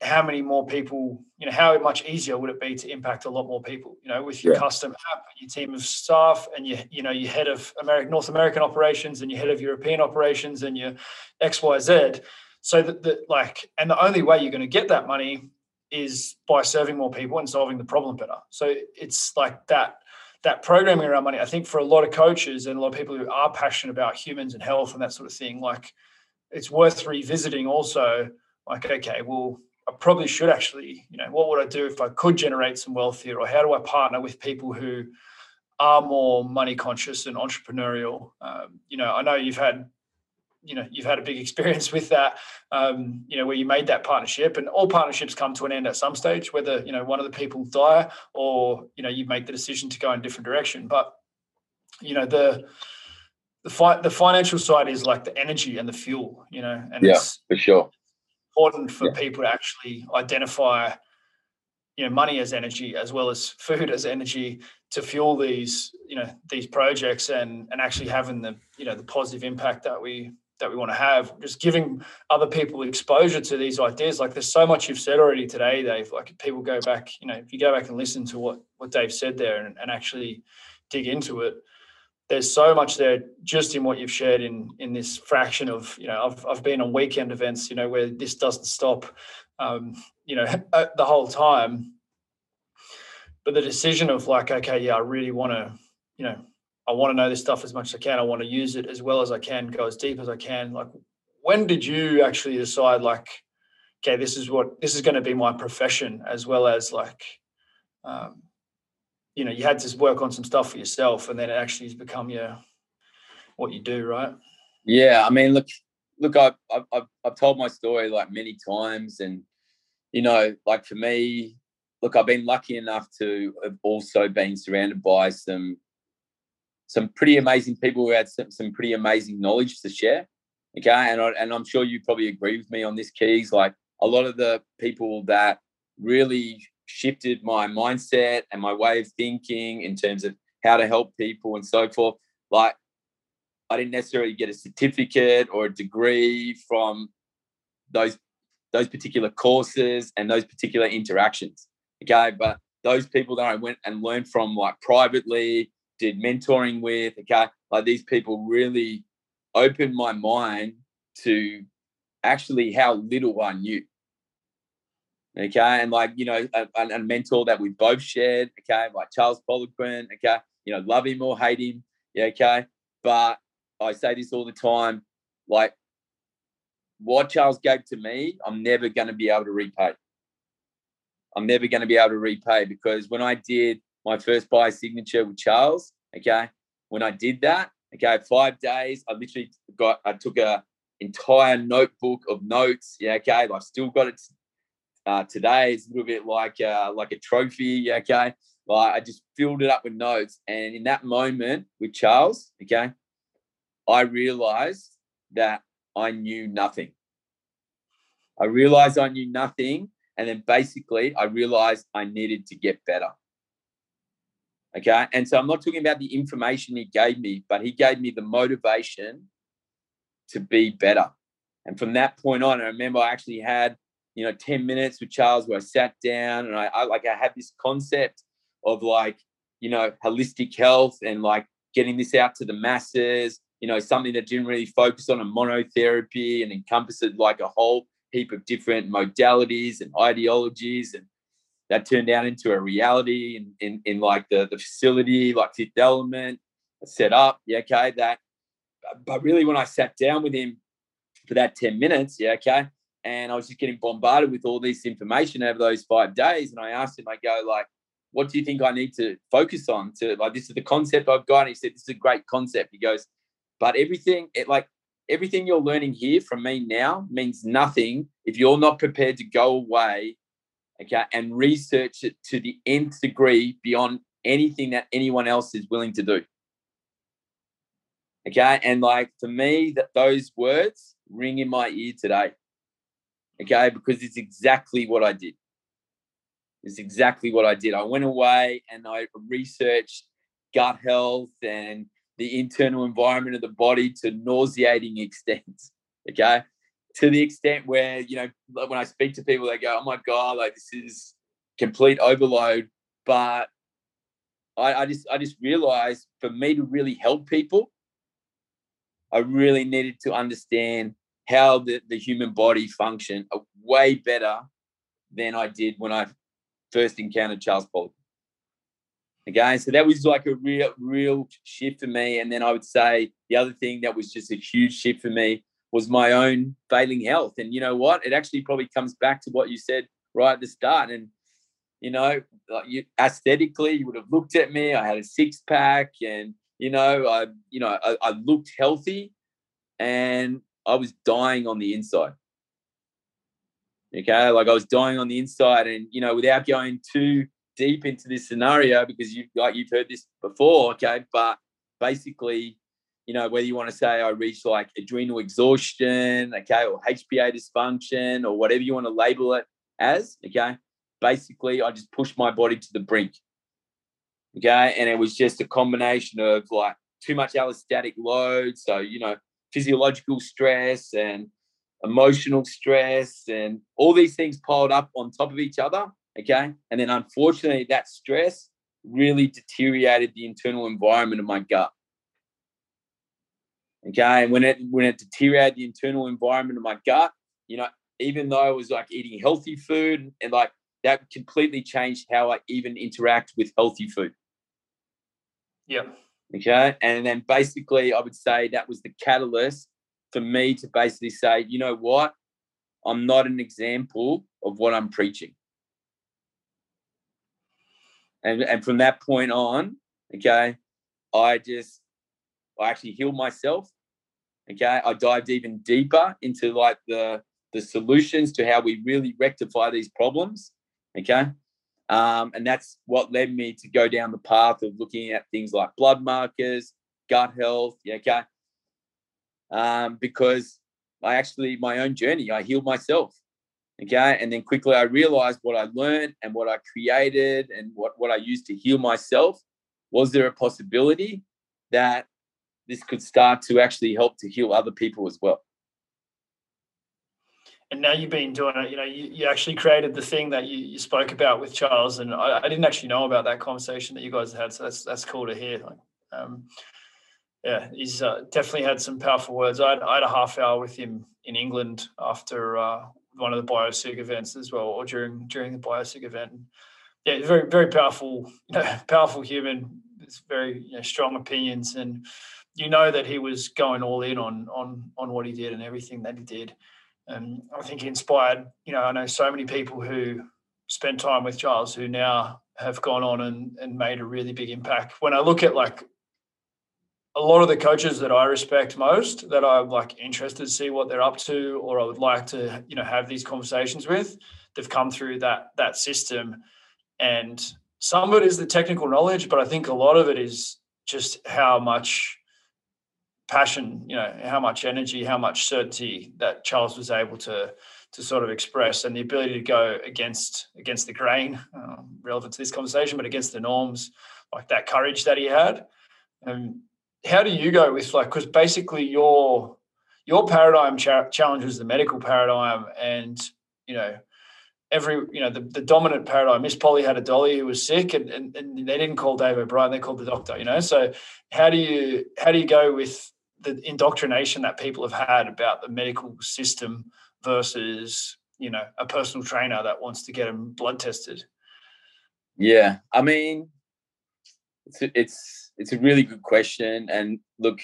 how many more people, you know, how much easier would it be to impact a lot more people, you know, with your yeah. custom app, your team of staff and your, you know, your head of American, North American operations and your head of European operations and your X Y Z. So that, that like, and the only way you're going to get that money is by serving more people and solving the problem better. So it's like that. That programming around money, I think for a lot of coaches and a lot of people who are passionate about humans and health and that sort of thing, like it's worth revisiting also, like, okay, well, I probably should actually, you know, what would I do if I could generate some wealth here, or how do I partner with people who are more money conscious and entrepreneurial? Um, you know, I know you've had, you know, you've had a big experience with that, um, you know, where you made that partnership, and all partnerships come to an end at some stage, whether, you know, one of the people die or, you know, you make the decision to go in a different direction. But, you know, the, the fi- the financial side is like the energy and the fuel, you know, and yeah, it's for sure important for yeah. people to actually identify, you know, money as energy as well as food as energy to fuel these, you know, these projects and, and actually having the, you know, the positive impact that we, that we want to have, just giving other people exposure to these ideas. Like there's so much you've said already today, Dave, like if people go back, you know, if you go back and listen to what, what Dave said there and, and actually dig into it, there's so much there just in what you've shared in in this fraction of, you know, I've I've been on weekend events, you know, where this doesn't stop, um, you know, the whole time. But the decision of like, okay, yeah, I really want to, you know, I want to know this stuff as much as I can. I want to use it as well as I can, go as deep as I can. Like, when did you actually decide like, okay, this is what, this is going to be my profession, as well as like, um, you know, you had to work on some stuff for yourself and then it actually has become your, what you do, right? Yeah. I mean, look, look, I've, I've, I've told my story like many times, and, you know, like for me, look, I've been lucky enough to have also been surrounded by some, some pretty amazing people who had some, some pretty amazing knowledge to share. Okay. And, I, and I'm sure you probably agree with me on this, Keys. Like a lot of the people that really shifted my mindset and my way of thinking in terms of how to help people and so forth. Like, I didn't necessarily get a certificate or a degree from those those particular courses and those particular interactions. Okay, but those people that I went and learned from, like privately, did mentoring with. Okay, like these people really opened my mind to actually how little I knew. Okay, and like, you know, a, a mentor that we both shared, okay, like Charles Poliquin, okay, you know, love him or hate him, yeah, okay, but I say this all the time, like what Charles gave to me, I'm never going to be able to repay. I'm never going to be able to repay because when I did my first biosignature with Charles, okay, when I did that, okay, five days, I literally got, I took a entire notebook of notes, yeah, okay, I've still got it Uh, today is a little bit like uh, like a trophy, okay? Like I just filled it up with notes. And in that moment with Charles, okay, I realized that I knew nothing. I realized I knew nothing. And then basically I realized I needed to get better. Okay. And so I'm not talking about the information he gave me, but he gave me the motivation to be better. And from that point on, I remember I actually had, you know, ten minutes with Charles where I sat down and I, I like I had this concept of like, you know, holistic health and like getting this out to the masses, you know, something that didn't really focus on a monotherapy and encompasses like a whole heap of different modalities and ideologies. And that turned out into a reality in, in, in like the, the facility, like Fifth Element set up. Yeah, okay. That, but really when I sat down with him for that ten minutes, yeah, okay. And I was just getting bombarded with all this information over those five days. And I asked him, I go, like, what do you think I need to focus on? To like, this is the concept I've got. And he said, this is a great concept. He goes, but everything, it like everything you're learning here from me now means nothing if you're not prepared to go away, okay, and research it to the nth degree beyond anything that anyone else is willing to do. Okay. And like to me, that those words ring in my ear today. Okay, because it's exactly what I did. It's exactly what I did. I went away and I researched gut health and the internal environment of the body to nauseating extent. Okay, to the extent where, you know, when I speak to people, they go, oh my God, like this is complete overload. But I, I just, I just realized for me to really help people, I really needed to understand how the, the human body functioned way better than I did when I first encountered Charles Poliquin. Okay, so that was like a real, real shift for me. And then I would say the other thing that was just a huge shift for me was my own failing health. And you know what? It actually probably comes back to what you said right at the start. And, you know, like you, aesthetically, you would have looked at me. I had a six-pack and, you know, I, you know, I, I looked healthy and I was dying on the inside. Okay. Like I was dying on the inside and, you know, without going too deep into this scenario, because you've like, you've heard this before. Okay. But basically, you know, whether you want to say I reached like adrenal exhaustion, okay, or H P A dysfunction or whatever you want to label it as. Okay. Basically I just pushed my body to the brink. Okay. And it was just a combination of like too much allostatic load. So, you know, physiological stress and emotional stress and all these things piled up on top of each other, okay? And then unfortunately, that stress really deteriorated the internal environment of my gut. Okay. When it, when it deteriorated the internal environment of my gut, you know, even though I was like eating healthy food, and like that completely changed how I even interact with healthy food. Yeah. Okay. And then basically I would say that was the catalyst for me to basically say, you know what? I'm not an example of what I'm preaching. And and from that point on, okay, I just, I actually healed myself. Okay. I dived even deeper into like the, the solutions to how we really rectify these problems. Okay. Um, and that's what led me to go down the path of looking at things like blood markers, gut health. Okay. Um, because I actually, my own journey, I healed myself. Okay. And then quickly I realized what I learned and what I created and what, what I used to heal myself. Was there a possibility that this could start to actually help to heal other people as well? And now you've been doing it, you know, you, you actually created the thing that you, you spoke about with Charles, and I, I didn't actually know about that conversation that you guys had, so that's that's cool to hear. Like, um, yeah, he's uh, definitely had some powerful words. I had, I had a half hour with him in England after uh, one of the BioSig events as well, or during during the BioSig event. Yeah, very, very powerful, you know, powerful human. It's very, you know, strong opinions, and you know that he was going all in on on on what he did and everything that he did. And I think he inspired, you know, I know so many people who spent time with Charles who now have gone on and, and made a really big impact. When I look at like a lot of the coaches that I respect most, that I'm like interested to see what they're up to, or I would like to, you know, have these conversations with, they've come through that that system. And some of it is the technical knowledge, but I think a lot of it is just how much passion, you know, how much energy, how much certainty that Charles was able to to sort of express, and the ability to go against against the grain, um, relevant to this conversation, but against the norms, like that courage that he had. Um, how do you go with, like, because basically your your paradigm cha- challenges the medical paradigm, and, you know, every, you know, the, the dominant paradigm. Miss Polly had a dolly who was sick, and, and and they didn't call Dave O'Brien, they called the doctor, you know. So how do you how do you go with the indoctrination that people have had about the medical system versus, you know, a personal trainer that wants to get them blood tested? Yeah, I mean, it's a, it's it's a really good question. And look,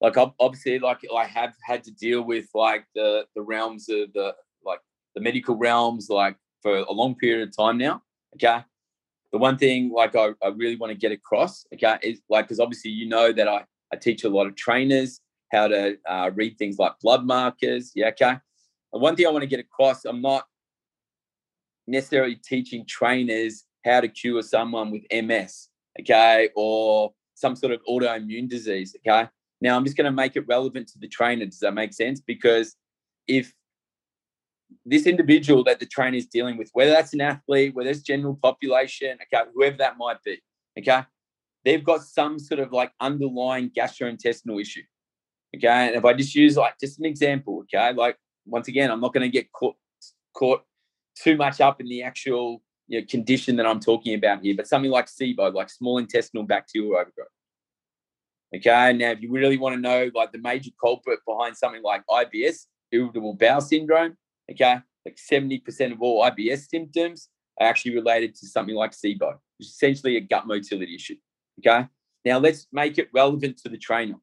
like obviously, like I have had to deal with like the the realms of the like. the medical realms, like, for a long period of time now, okay? The one thing, like, I, I really want to get across, okay, is, like, because obviously you know that I, I teach a lot of trainers how to uh, read things like blood markers, yeah, okay? And one thing I want to get across, I'm not necessarily teaching trainers how to cure someone with M S, okay, or some sort of autoimmune disease, okay? Now, I'm just going to make it relevant to the trainer. Does that make sense? Because if this individual that the trainer is dealing with, whether that's an athlete, whether it's general population, okay, whoever that might be, okay, they've got some sort of like underlying gastrointestinal issue, okay. And if I just use like just an example, okay, like once again, I'm not going to get caught caught too much up in the actual, you know, condition that I'm talking about here, but something like SIBO, like small intestinal bacterial overgrowth. Okay, now if you really want to know like the major culprit behind something like I B S, irritable bowel syndrome. Okay, like seventy percent of all I B S symptoms are actually related to something like SIBO, which is essentially a gut motility issue. Okay, now let's make it relevant to the trainer.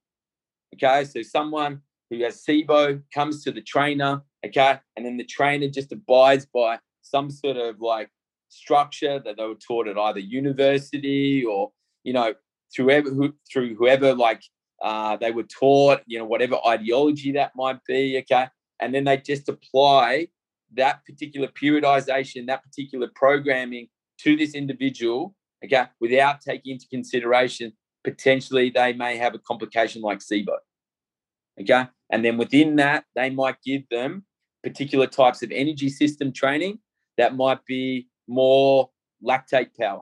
Okay, so someone who has SIBO comes to the trainer, okay, and then the trainer just abides by some sort of like structure that they were taught at either university or, you know, through whoever, who, through whoever like uh, they were taught, you know, whatever ideology that might be, okay. And then they just apply that particular periodization, that particular programming to this individual, okay, without taking into consideration potentially they may have a complication like SIBO, okay? And then within that, they might give them particular types of energy system training that might be more lactate power,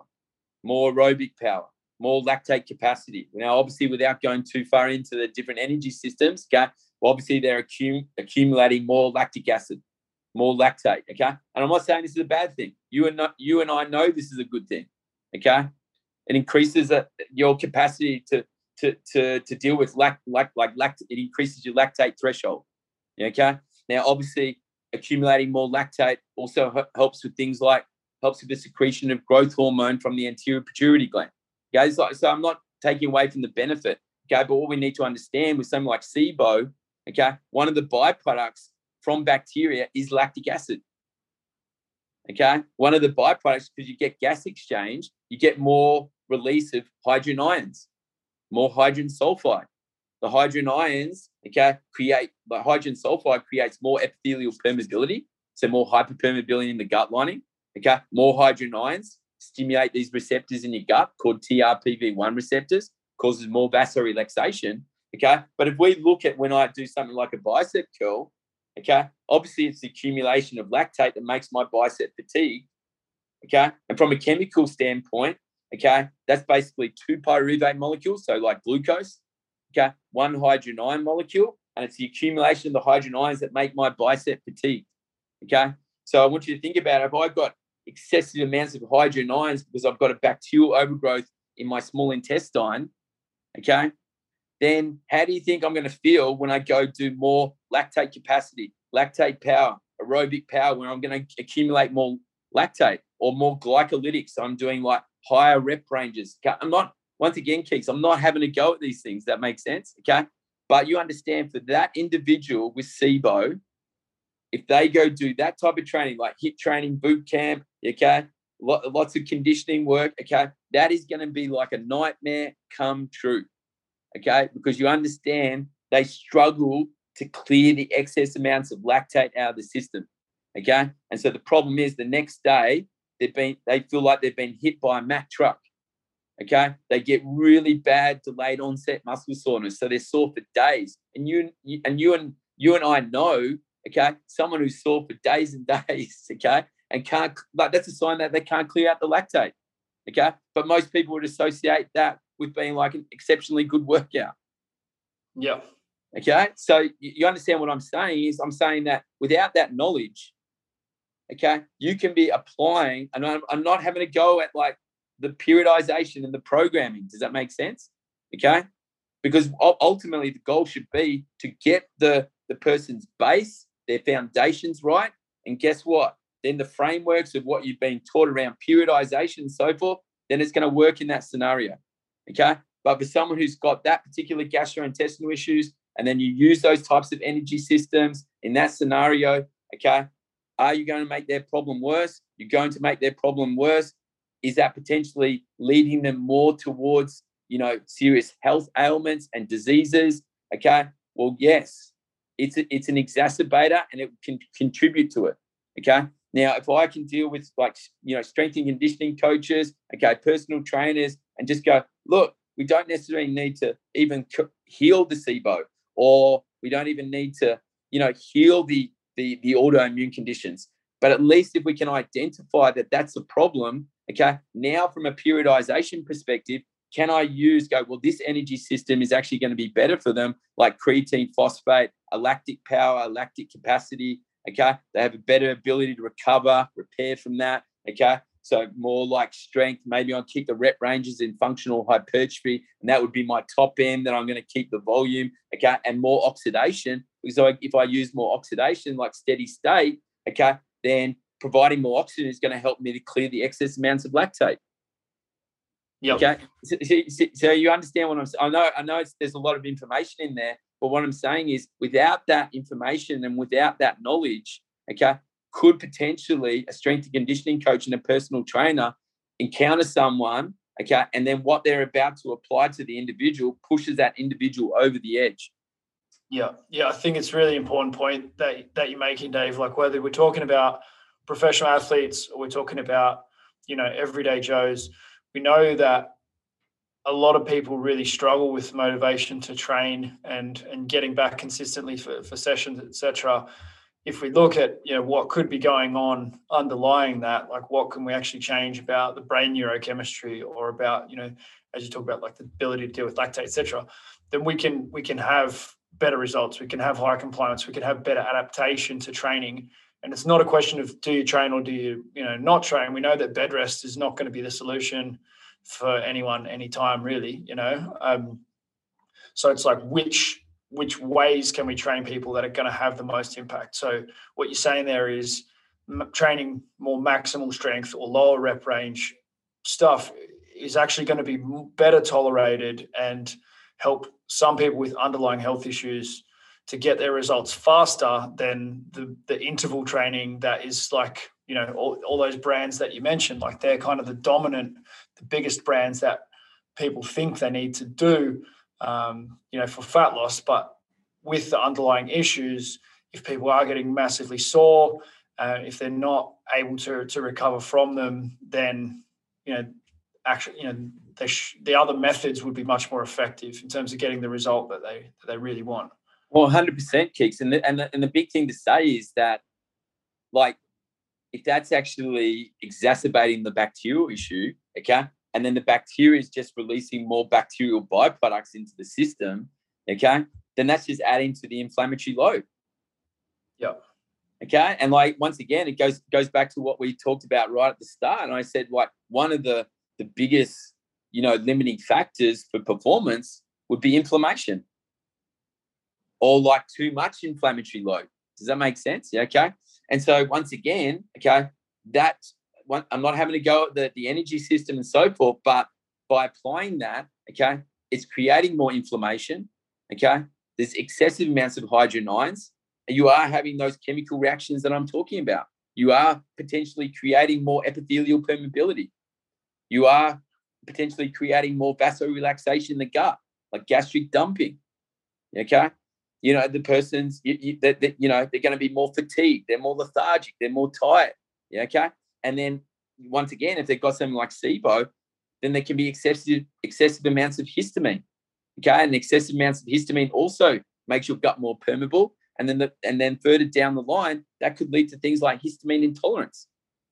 more aerobic power, more lactate capacity. Now, obviously, without going too far into the different energy systems, okay, well, obviously, they're accum- accumulating more lactic acid, more lactate, okay? And I'm not saying this is a bad thing. You and not, you and I know this is a good thing, okay? It increases uh, your capacity to, to to to deal with lac lac like lact it increases your lactate threshold. Okay. Now, obviously, accumulating more lactate also helps with things like helps with the secretion of growth hormone from the anterior pituitary gland. Okay, so, so I'm not taking away from the benefit. Okay, but what we need to understand with something like SIBO, okay, one of the byproducts from bacteria is lactic acid. Okay, one of the byproducts, because you get gas exchange, you get more release of hydrogen ions, more hydrogen sulfide. The hydrogen ions, okay, create, the hydrogen sulfide creates more epithelial permeability, so more hyperpermeability in the gut lining, okay? More hydrogen ions stimulate these receptors in your gut called T R P V one receptors, causes more vasorelaxation, okay? But if we look at when I do something like a bicep curl, okay, obviously it's the accumulation of lactate that makes my bicep fatigue, okay? And from a chemical standpoint, okay, that's basically two pyruvate molecules, so like glucose, okay, one hydrogen ion molecule, and it's the accumulation of the hydrogen ions that make my bicep fatigue, okay? So I want you to think about, if I've got excessive amounts of hydrogen ions because I've got a bacterial overgrowth in my small intestine, okay, then how do you think I'm going to feel when I go do more lactate capacity, lactate power, aerobic power, when I'm going to accumulate more lactate or more glycolytics? I'm doing like higher rep ranges. Okay? I'm not, once again, Keeks, I'm not having a go at these things. That makes sense, okay? But you understand, for that individual with SIBO, if they go do that type of training, like HIIT training, boot camp, okay, lots of conditioning work, okay, that is going to be like a nightmare come true, okay, because you understand they struggle to clear the excess amounts of lactate out of the system, okay? And so the problem is, the next day they've been, they feel like they've been hit by a Mack truck, okay? They get really bad delayed onset muscle soreness, so they're sore for days. And you, and you and you and I know, okay, someone who's sore for days and days, okay, and can't, like, that's a sign that they can't clear out the lactate, okay? But most people would associate that with being like an exceptionally good workout. Yeah. Okay, so you understand what I'm saying is, I'm saying that without that knowledge, okay, you can be applying, and I'm, I'm not having a go at like the periodization and the programming. Does that make sense? Okay, because ultimately the goal should be to get the, the person's base, their foundations right, and guess what? Then the frameworks of what you've been taught around periodization and so forth, then it's going to work in that scenario, okay? But for someone who's got that particular gastrointestinal issues, and then you use those types of energy systems in that scenario, okay, are you going to make their problem worse? You're going to make their problem worse. Is that potentially leading them more towards, you know, serious health ailments and diseases? Okay, well, yes, it's a, it's an exacerbator, and it can contribute to it, okay? Now, if I can deal with, like, you know, strength and conditioning coaches, okay, personal trainers, and just go, look, we don't necessarily need to even heal the SIBO, or we don't even need to, you know, heal the, the, the autoimmune conditions. But at least if we can identify that that's a problem, okay, now from a periodization perspective, can I use, go, well, this energy system is actually going to be better for them, like creatine phosphate, a lactic power, a lactic capacity, okay? They have a better ability to recover, repair from that, okay? So more like strength, maybe I'll keep the rep ranges in functional hypertrophy, and that would be my top end that I'm going to keep the volume, okay, and more oxidation, because if I use more oxidation, like steady state, okay, then providing more oxygen is going to help me to clear the excess amounts of lactate. Yep. Okay, so, so, so you understand what I'm saying. I know, I know it's, there's a lot of information in there, but what I'm saying is, without that information and without that knowledge, okay, could potentially a strength and conditioning coach and a personal trainer encounter someone, okay, and then what they're about to apply to the individual pushes that individual over the edge. Yeah, yeah, I think it's a really important point that, that you're making, Dave, like whether we're talking about professional athletes or we're talking about, you know, everyday Joes, we know that a lot of people really struggle with motivation to train and, and getting back consistently for, for sessions, et cetera. If we look at, you know, what could be going on underlying that, like what can we actually change about the brain neurochemistry, or about, you know, as you talk about, like the ability to deal with lactate, et cetera, then we can we can have better results. We can have higher compliance. We can have better adaptation to training. And it's not a question of do you train or do you, you know, not train. We know that bed rest is not going to be the solution for anyone, anytime, really, you know. Um, So it's like, which which ways can we train people that are going to have the most impact? So what you're saying there is training more maximal strength or lower rep range stuff is actually going to be better tolerated and help some people with underlying health issues to get their results faster than the, the interval training that is like, you know, all, all those brands that you mentioned, like they're kind of the dominant, the biggest brands that people think they need to do, um, you know, for fat loss. But with the underlying issues, if people are getting massively sore, uh, if they're not able to, to recover from them, then, you know, actually, you know, they sh- the other methods would be much more effective in terms of getting the result that they that they really want. Well, one hundred percent, Kicks. And the, and, the, and the big thing to say is that, like, if that's actually exacerbating the bacterial issue, okay, and then the bacteria is just releasing more bacterial byproducts into the system, okay, then that's just adding to the inflammatory load. Yeah. Okay, and, like, once again, it goes goes back to what we talked about right at the start. And I said, like, one of the, the biggest, you know, limiting factors for performance would be inflammation. Or like too much inflammatory load. Does that make sense? Yeah, okay. And so once again, okay, that one, I'm not having to go at the, the energy system and so forth, but by applying that, okay, it's creating more inflammation, okay? There's excessive amounts of hydrogen ions, and you are having those chemical reactions that I'm talking about. You are potentially creating more epithelial permeability. You are potentially creating more vasorelaxation in the gut, like gastric dumping, okay? You know, the person's, you, you, that, that, you know, they're going to be more fatigued. They're more lethargic. They're more tired. Yeah, okay? And then, once again, if they've got something like SIBO, then there can be excessive excessive amounts of histamine, okay? And excessive amounts of histamine also makes your gut more permeable. And then the, and then further down the line, that could lead to things like histamine intolerance,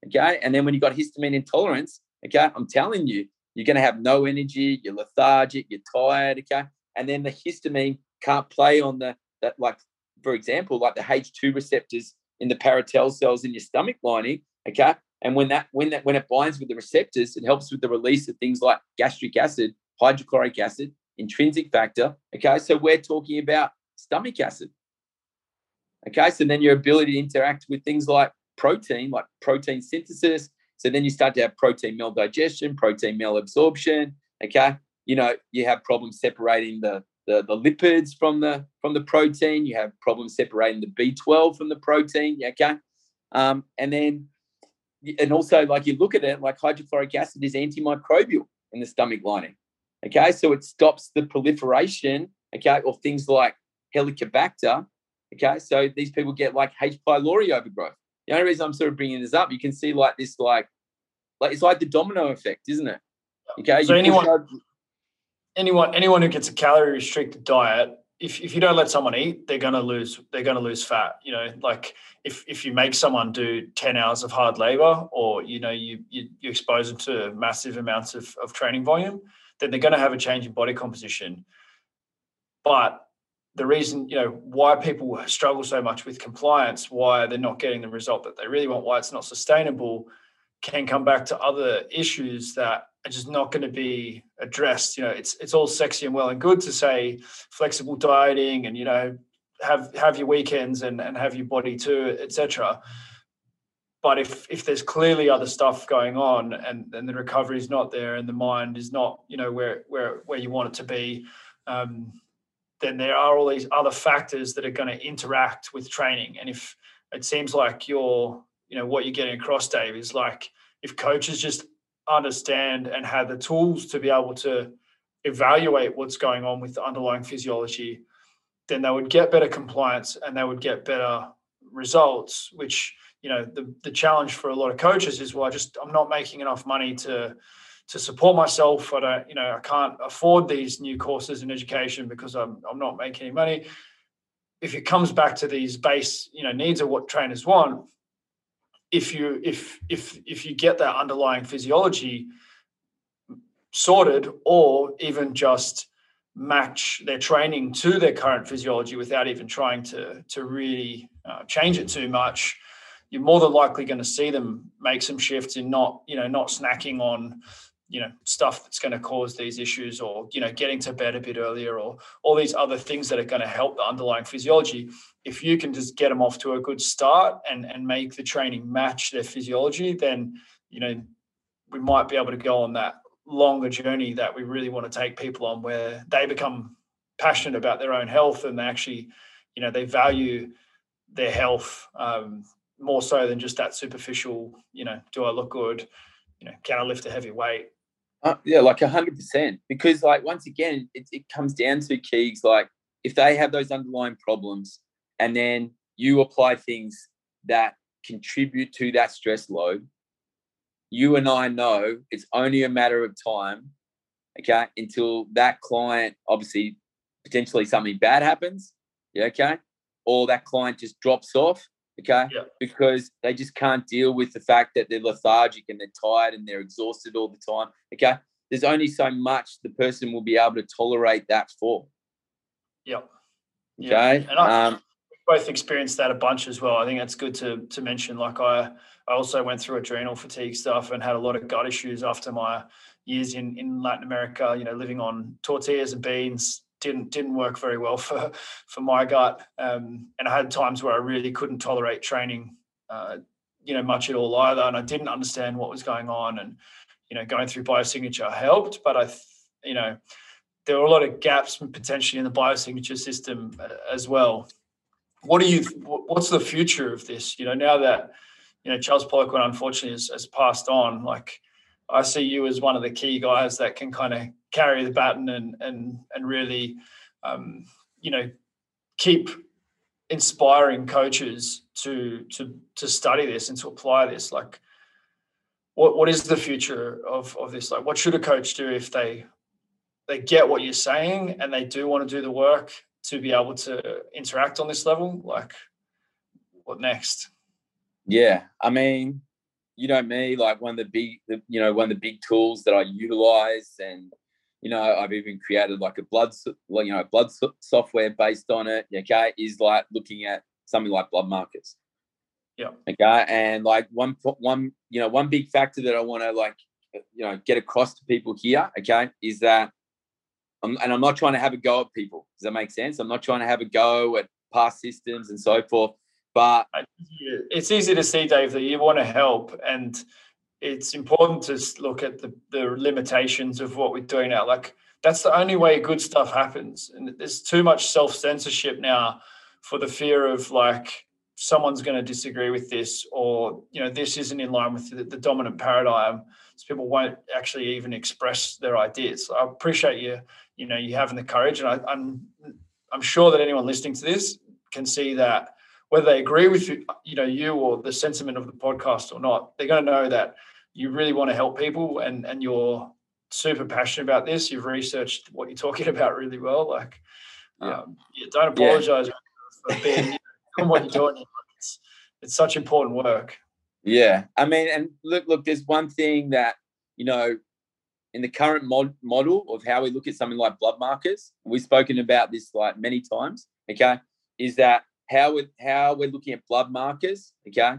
okay? And then when you've got histamine intolerance, okay, I'm telling you, you're going to have no energy, you're lethargic, you're tired, okay? And then the histamine can't play on the, that, like, for example, like the H two receptors in the parotid cells in your stomach lining, okay? And when that, when that, when it binds with the receptors, it helps with the release of things like gastric acid, hydrochloric acid, intrinsic factor, okay? So we're talking about stomach acid, okay? So then your ability to interact with things like protein, like protein synthesis. So then you start to have protein maldigestion, protein malabsorption, okay? You know, you have problems separating the The, the lipids from the from the protein. You have problems separating the B twelve from the protein, okay? Um, and then, and also, like, you look at it, like hydrochloric acid is antimicrobial in the stomach lining, okay? So it stops the proliferation, okay, or things like Helicobacter, okay? So these people get, like, H. pylori overgrowth. The only reason I'm sort of bringing this up, you can see, like, this, like, like it's like the domino effect, isn't it? Okay? So you anyone... Push out, Anyone, anyone who gets a calorie-restricted diet, if, if you don't let someone eat, they're gonna lose. They're gonna lose fat. You know, like if if you make someone do ten hours of hard labor, or you know, you you, you expose them to massive amounts of, of training volume, then they're gonna have a change in body composition. But the reason, you know, why people struggle so much with compliance, why they're not getting the result that they really want, why it's not sustainable, can come back to other issues that are just not going to be addressed. You know, it's it's all sexy and well and good to say flexible dieting and, you know, have have your weekends and, and have your body too, et cetera. But if if there's clearly other stuff going on and, and the recovery is not there and the mind is not, you know, where where where you want it to be, um, then there are all these other factors that are going to interact with training. And if it seems like you're, you know, what you're getting across, Dave, is like if coaches just understand and have the tools to be able to evaluate what's going on with the underlying physiology, then they would get better compliance and they would get better results, which, you know, the, the challenge for a lot of coaches is, well, I just, I'm not making enough money to, to support myself. I don't, you know, I can't afford these new courses in education because I'm, I'm not making any money. If it comes back to these base, you know, needs of what trainers want, If you if if if you get that underlying physiology sorted, or even just match their training to their current physiology without even trying to to really uh, change it too much, you're more than likely going to see them make some shifts in not you know not snacking on you know, stuff that's going to cause these issues, or, you know, getting to bed a bit earlier, or all these other things that are going to help the underlying physiology. If you can just get them off to a good start and, and make the training match their physiology, then, you know, we might be able to go on that longer journey that we really want to take people on, where they become passionate about their own health and they actually, you know, they value their health um, more so than just that superficial, you know, do I look good? You know, can I lift a heavy weight? Uh, yeah, like one hundred percent. Because, like, once again, it, it comes down to, Keegs, like, if they have those underlying problems and then you apply things that contribute to that stress load, you and I know it's only a matter of time, okay, until that client, obviously, potentially something bad happens, yeah, okay, or that client just drops off, okay, yeah. Because they just can't deal with the fact that they're lethargic and they're tired and they're exhausted all the time, okay? There's only so much the person will be able to tolerate that for. Yeah. Okay? Yeah. And I um, both experienced that a bunch as well. I think that's good to to mention. Like, I, I also went through adrenal fatigue stuff and had a lot of gut issues after my years in, in Latin America, you know, living on tortillas and beans. Didn't didn't work very well for for my gut, um, and I had times where I really couldn't tolerate training, uh, you know, much at all either. And I didn't understand what was going on, and, you know, going through biosignature helped, but I, you know, there were a lot of gaps potentially in the biosignature system as well. What do you? What's the future of this? You know, now that, you know, Charles Poliquin unfortunately has, has passed on, like, I see you as one of the key guys that can kind of carry the baton and and and really, um, you know, keep inspiring coaches to to to study this and to apply this. Like, what what is the future of of this? Like, what should a coach do if they they get what you're saying and they do want to do the work to be able to interact on this level? Like, what next? Yeah, I mean, you know me, like, one of the big, the, you know, one of the big tools that I utilize, and, you know, I've even created like a blood, you know, blood software based on it, okay, is like looking at something like blood markers. Yeah. Okay. And like one, one, you know, one big factor that I want to, like, you know, get across to people here, okay, is that, I'm, and I'm not trying to have a go at people. Does that make sense? I'm not trying to have a go at past systems and so forth. But it's easy to see, Dave, that you want to help, and it's important to look at the, the limitations of what we're doing now. Like, that's the only way good stuff happens. And there's too much self-censorship now for the fear of, like, someone's going to disagree with this, or, you know, this isn't in line with the, the dominant paradigm. So people won't actually even express their ideas. So I appreciate you, you know, you having the courage. And I, I'm, I'm sure that anyone listening to this can see that, whether they agree with you, you know, you or the sentiment of the podcast or not, they're going to know that you really want to help people, and, and you're super passionate about this. You've researched what you're talking about really well. Like, yeah. Um, yeah, don't apologize yeah. for being, you know, doing what you're doing. It's, it's such important work. Yeah. I mean, and look, look, there's one thing that, you know, in the current mod- model of how we look at something like blood markers, we've spoken about this like many times, okay, is that, How we're, how we're looking at blood markers, okay,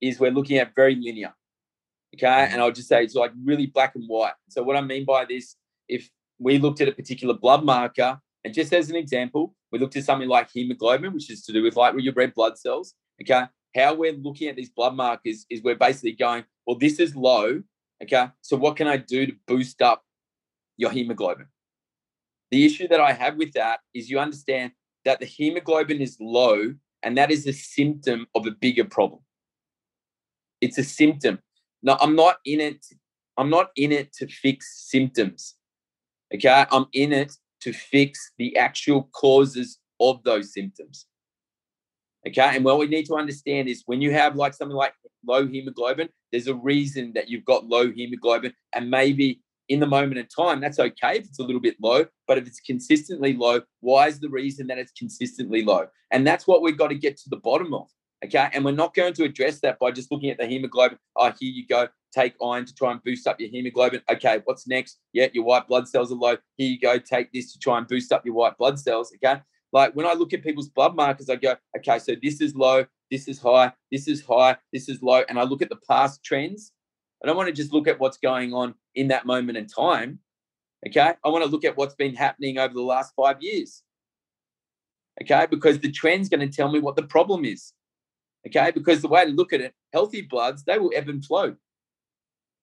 is we're looking at very linear, okay? And I'll just say it's like really black and white. So what I mean by this, if we looked at a particular blood marker, and just as an example, we looked at something like hemoglobin, which is to do with like your red blood cells, okay? How we're looking at these blood markers is we're basically going, well, this is low, okay? So what can I do to boost up your hemoglobin? The issue that I have with that is you understand that the hemoglobin is low, and that is a symptom of a bigger problem. It's a symptom. Now, I'm not in it. I'm not in it to fix symptoms, okay? I'm in it to fix the actual causes of those symptoms, okay? And what we need to understand is when you have like something like low hemoglobin, there's a reason that you've got low hemoglobin, and maybe in the moment of time, that's okay if it's a little bit low, but if it's consistently low, why is the reason that it's consistently low? And that's what we've got to get to the bottom of, okay? And we're not going to address that by just looking at the hemoglobin. Oh, here you go. Take iron to try and boost up your hemoglobin. Okay, what's next? Yeah, your white blood cells are low. Here you go. Take this to try and boost up your white blood cells, okay? Like when I look at people's blood markers, I go, okay, so this is low, this is high, this is high, this is low, and I look at the past trends, I don't want to just look at what's going on in that moment in time, okay? I want to look at what's been happening over the last five years, okay? Because the trend's going to tell me what the problem is, okay? Because the way to look at it, healthy bloods, they will ebb and flow,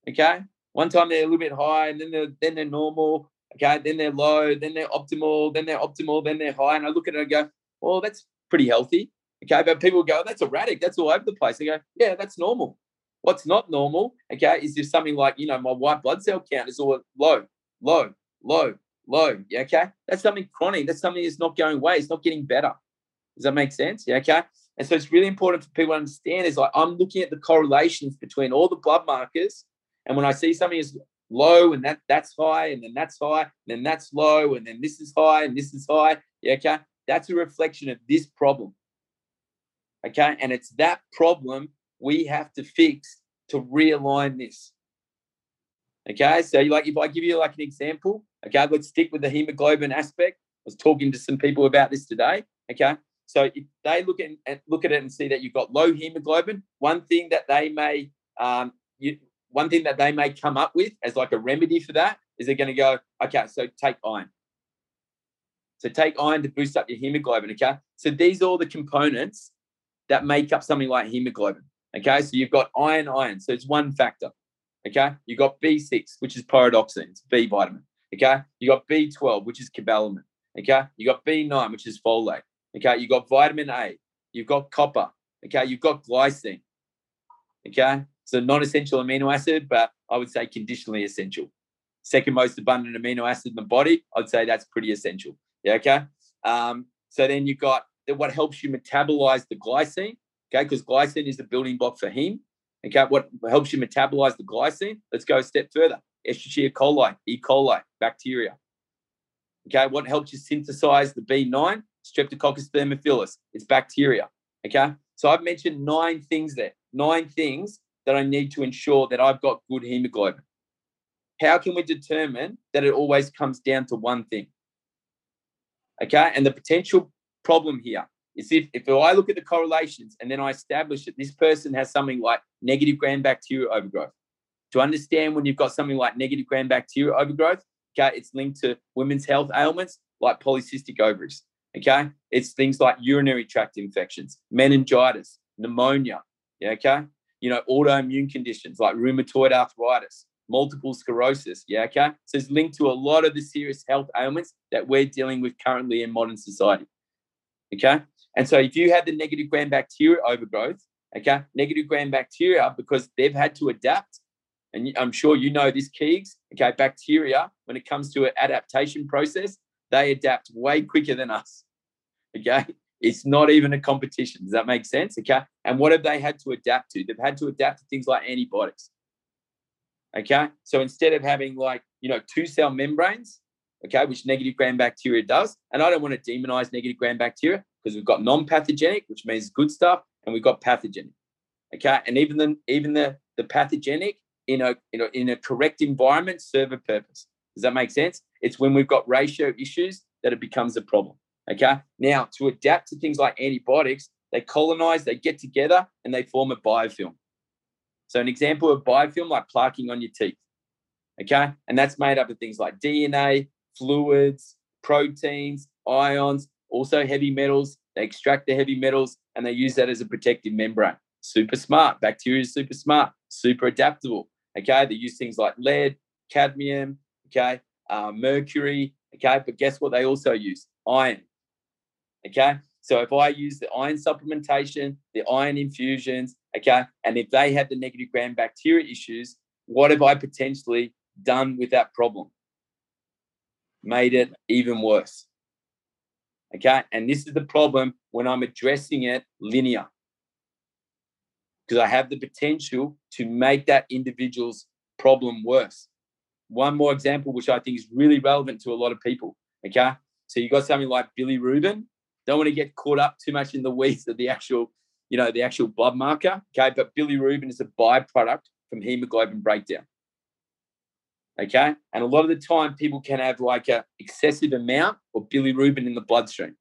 okay? One time they're a little bit high, and then they're, then they're normal, okay? Then they're low, then they're optimal, then they're optimal, then they're high. And I look at it and I go, well, that's pretty healthy, okay? But people go, that's erratic, that's all over the place. They go, yeah, that's normal. What's not normal, okay, is if something like, you know, my white blood cell count is all low, low, low, low, yeah, okay? That's something chronic. That's something that's not going away. It's not getting better. Does that make sense? Yeah, okay? And so it's really important for people to understand is like I'm looking at the correlations between all the blood markers, and when I see something is low and that that's high and then that's high and then that's low and then this is high and this is high, yeah, okay? That's a reflection of this problem, okay? And it's that problem we have to fix to realign this, okay? So like if I give you like an example, okay, let's stick with the hemoglobin aspect. I was talking to some people about this today, okay? So if they look at, and look at it and see that you've got low hemoglobin, one thing that they may um, you, one thing that they may come up with as like a remedy for that is they're going to go, okay, so take iron. So take iron to boost up your hemoglobin, okay? So these are all the components that make up something like hemoglobin. Okay, so you've got iron, iron. So it's one factor, okay? You've got B six, which is pyridoxine, it's B vitamin, okay? You've got B twelve, which is cobalamin, okay? You've got B nine, which is folate, okay? You've got vitamin A, you've got copper, okay? You've got glycine, okay? So non-essential amino acid, but I would say conditionally essential. Second most abundant amino acid in the body, I'd say that's pretty essential, yeah, okay? Um, so then you've got what helps you metabolize the glycine, okay, because glycine is the building block for heme. Okay, what helps you metabolize the glycine? Let's go a step further. Escherichia coli, E. coli, bacteria. Okay, what helps you synthesize the B nine? Streptococcus thermophilus. It's bacteria. Okay, so I've mentioned nine things there, nine things that I need to ensure that I've got good hemoglobin. How can we determine that it always comes down to one thing? Okay, and the potential problem here is if, if I look at the correlations and then I establish that this person has something like negative gram bacteria overgrowth. To understand when you've got something like negative gram bacteria overgrowth, okay, it's linked to women's health ailments like polycystic ovaries, okay? It's things like urinary tract infections, meningitis, pneumonia, yeah, okay? You know, autoimmune conditions like rheumatoid arthritis, multiple sclerosis, yeah, okay? So it's linked to a lot of the serious health ailments that we're dealing with currently in modern society, okay? And so if you had the negative gram bacteria overgrowth, okay, negative gram bacteria, because they've had to adapt, and I'm sure you know this, Keegs, okay, bacteria, when it comes to an adaptation process, they adapt way quicker than us, okay? It's not even a competition. Does that make sense, okay? And what have they had to adapt to? They've had to adapt to things like antibiotics, okay? So instead of having like, you know, two-cell membranes, okay, which negative gram bacteria does, and I don't want to demonize negative gram bacteria, because we've got non-pathogenic, which means good stuff, and we've got pathogenic, okay? And even the, even the, the pathogenic in a, in a in a correct environment serve a purpose. Does that make sense? It's when we've got ratio issues that it becomes a problem, okay? Now, to adapt to things like antibiotics, they colonize, they get together, and they form a biofilm. So an example of biofilm, like plaquing on your teeth, okay? And that's made up of things like D N A, fluids, proteins, ions, also heavy metals. They extract the heavy metals and they use that as a protective membrane. Super smart. Bacteria is super smart, super adaptable, okay? They use things like lead, cadmium, okay, uh, mercury, okay? But guess what they also use? Iron, okay? So if I use the iron supplementation, the iron infusions, okay, and if they have the negative gram bacteria issues, what have I potentially done with that problem? Made it even worse, okay? And this is the problem when I'm addressing it linear, because I have the potential to make that individual's problem worse. One more example, which I think is really relevant to a lot of people, okay? So you got something like bilirubin. Don't want to get caught up too much in the weeds of the actual, you know, the actual blood marker, okay? But bilirubin is a byproduct from hemoglobin breakdown. Okay, and a lot of the time people can have like an excessive amount of bilirubin in the bloodstream.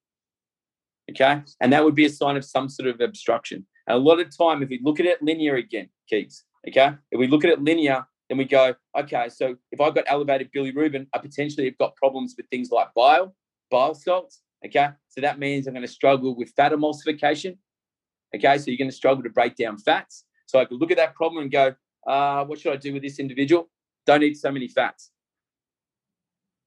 Okay, and that would be a sign of some sort of obstruction. And a lot of time, if we look at it linear again, Keeks, okay, if we look at it linear, then we go, okay, so if I've got elevated bilirubin, I potentially have got problems with things like bile, bile salts, okay? So that means I'm going to struggle with fat emulsification, okay? So you're going to struggle to break down fats. So I could look at that problem and go, uh, what should I do with this individual? Don't eat so many fats,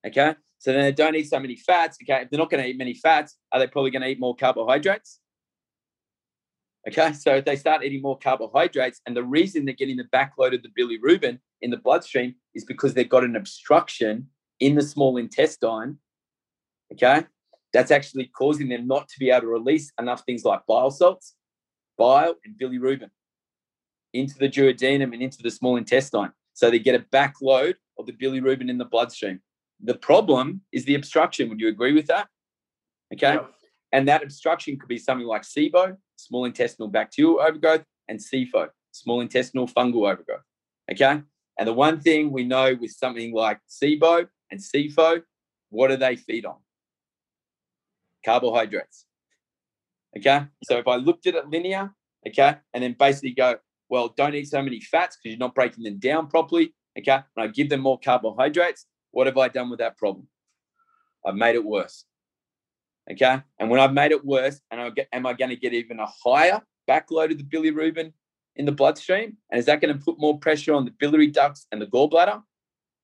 okay? So then they don't eat so many fats, okay? If they're not going to eat many fats, are they probably going to eat more carbohydrates? Okay, so if they start eating more carbohydrates, and the reason they're getting the backload of the bilirubin in the bloodstream is because they've got an obstruction in the small intestine, okay, that's actually causing them not to be able to release enough things like bile salts, bile, and bilirubin into the duodenum and into the small intestine. So they get a backload of the bilirubin in the bloodstream. The problem is the obstruction. Would you agree with that? Okay. Yeah. And that obstruction could be something like SIBO, small intestinal bacterial overgrowth, and SIFO, small intestinal fungal overgrowth, okay? And the one thing we know with something like SIBO and SIFO, what do they feed on? Carbohydrates, okay? So if I looked at it linear, okay, and then basically go, well, don't eat so many fats because you're not breaking them down properly, okay? And I give them more carbohydrates, what have I done with that problem? I've made it worse. Okay, and when I've made it worse, and I get, am I going to get even a higher backload of the bilirubin in the bloodstream? And is that going to put more pressure on the biliary ducts and the gallbladder?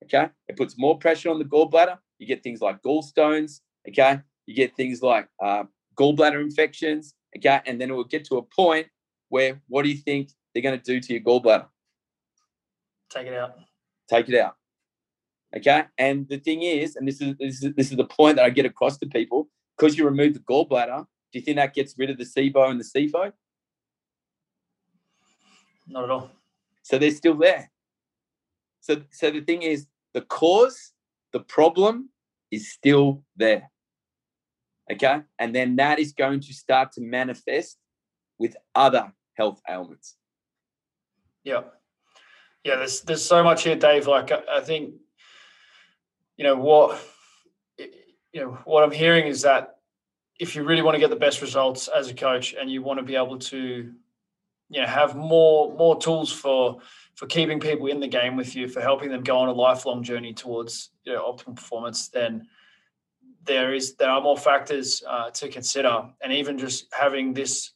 Okay, it puts more pressure on the gallbladder. You get things like gallstones. Okay, you get things like uh, gallbladder infections. Okay, and then it will get to a point where what do you think they're going to do to your gallbladder? Take it out. Take it out. Okay, and the thing is, and this is this is, this is the point that I get across to people. Because you remove the gallbladder, do you think that gets rid of the SIBO and the SIFO? Not at all. So they're still there. So, so the thing is, the cause, the problem is still there, okay? And then that is going to start to manifest with other health ailments. Yeah. Yeah, there's, there's so much here, Dave. Like, I, I think, you know, what... You know, what I'm hearing is that if you really want to get the best results as a coach and you want to be able to, you know, have more more tools for for keeping people in the game with you, for helping them go on a lifelong journey towards, you know, optimal performance, then there is there are more factors uh, to consider. And even just having this,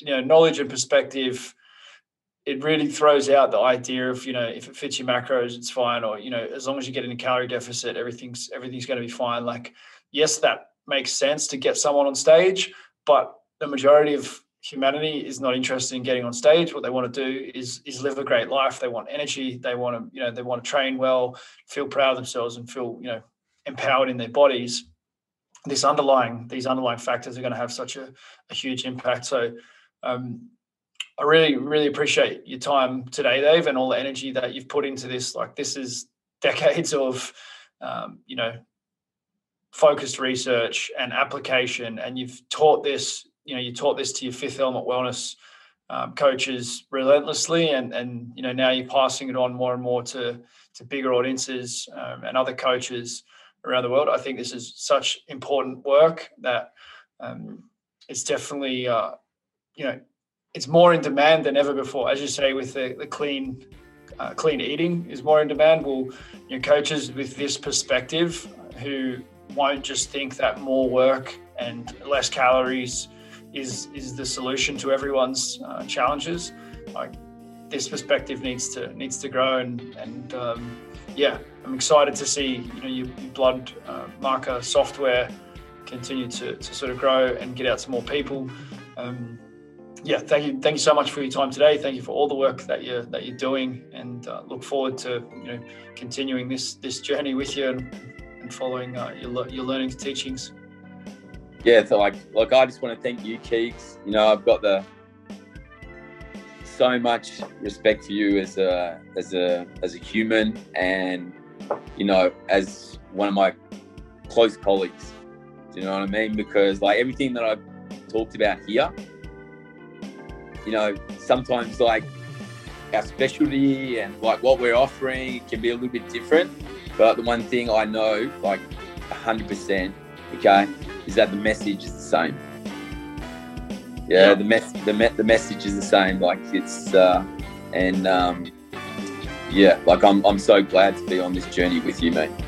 you know, knowledge and perspective, it really throws out the idea of, you know, if it fits your macros, it's fine. Or, you know, as long as you get in a calorie deficit, everything's everything's going to be fine. Like, yes, that makes sense to get someone on stage, but the majority of humanity is not interested in getting on stage. What they want to do is is live a great life. They want energy. They want to, you know, they want to train well, feel proud of themselves, and feel, you know, empowered in their bodies. This underlying, these underlying factors are going to have such a, a huge impact. So, um, I really, really appreciate your time today, Dave, and all the energy that you've put into this. Like, this is decades of, um, you know, focused research and application. And you've taught this, you know, you taught this to your Fifth Element Wellness um, coaches relentlessly. And, and, you know, now you're passing it on more and more to, to bigger audiences um, and other coaches around the world. I think this is such important work that um, it's definitely, uh, you know, it's more in demand than ever before. As you say, with the, the clean uh, clean eating is more in demand. Well, you know, coaches with this perspective who won't just think that more work and less calories is is the solution to everyone's uh, challenges. Like, this perspective needs to needs to grow, and and um, yeah, I'm excited to see, you know, your, your blood uh, marker software continue to, to sort of grow and get out to more people. Um, Yeah, thank you. Thank you so much for your time today. Thank you for all the work that you're that you're doing, and uh, look forward to, you know, continuing this this journey with you and, and following uh, your your learnings, teachings. Yeah, so like like I just want to thank you, Keeks. You know, I've got the so much respect for you as a as a as a human, and, you know, as one of my close colleagues. Do you know what I mean? Because, like, everything that I've talked about here, you know, sometimes, like, our specialty and, like, what we're offering can be a little bit different. But the one thing I know, like, one hundred percent, okay, is that the message is the same. yeah, yeah. The mess, the me- the message is the same. Like it's uh, and um, yeah, like I'm I'm so glad to be on this journey with you, mate.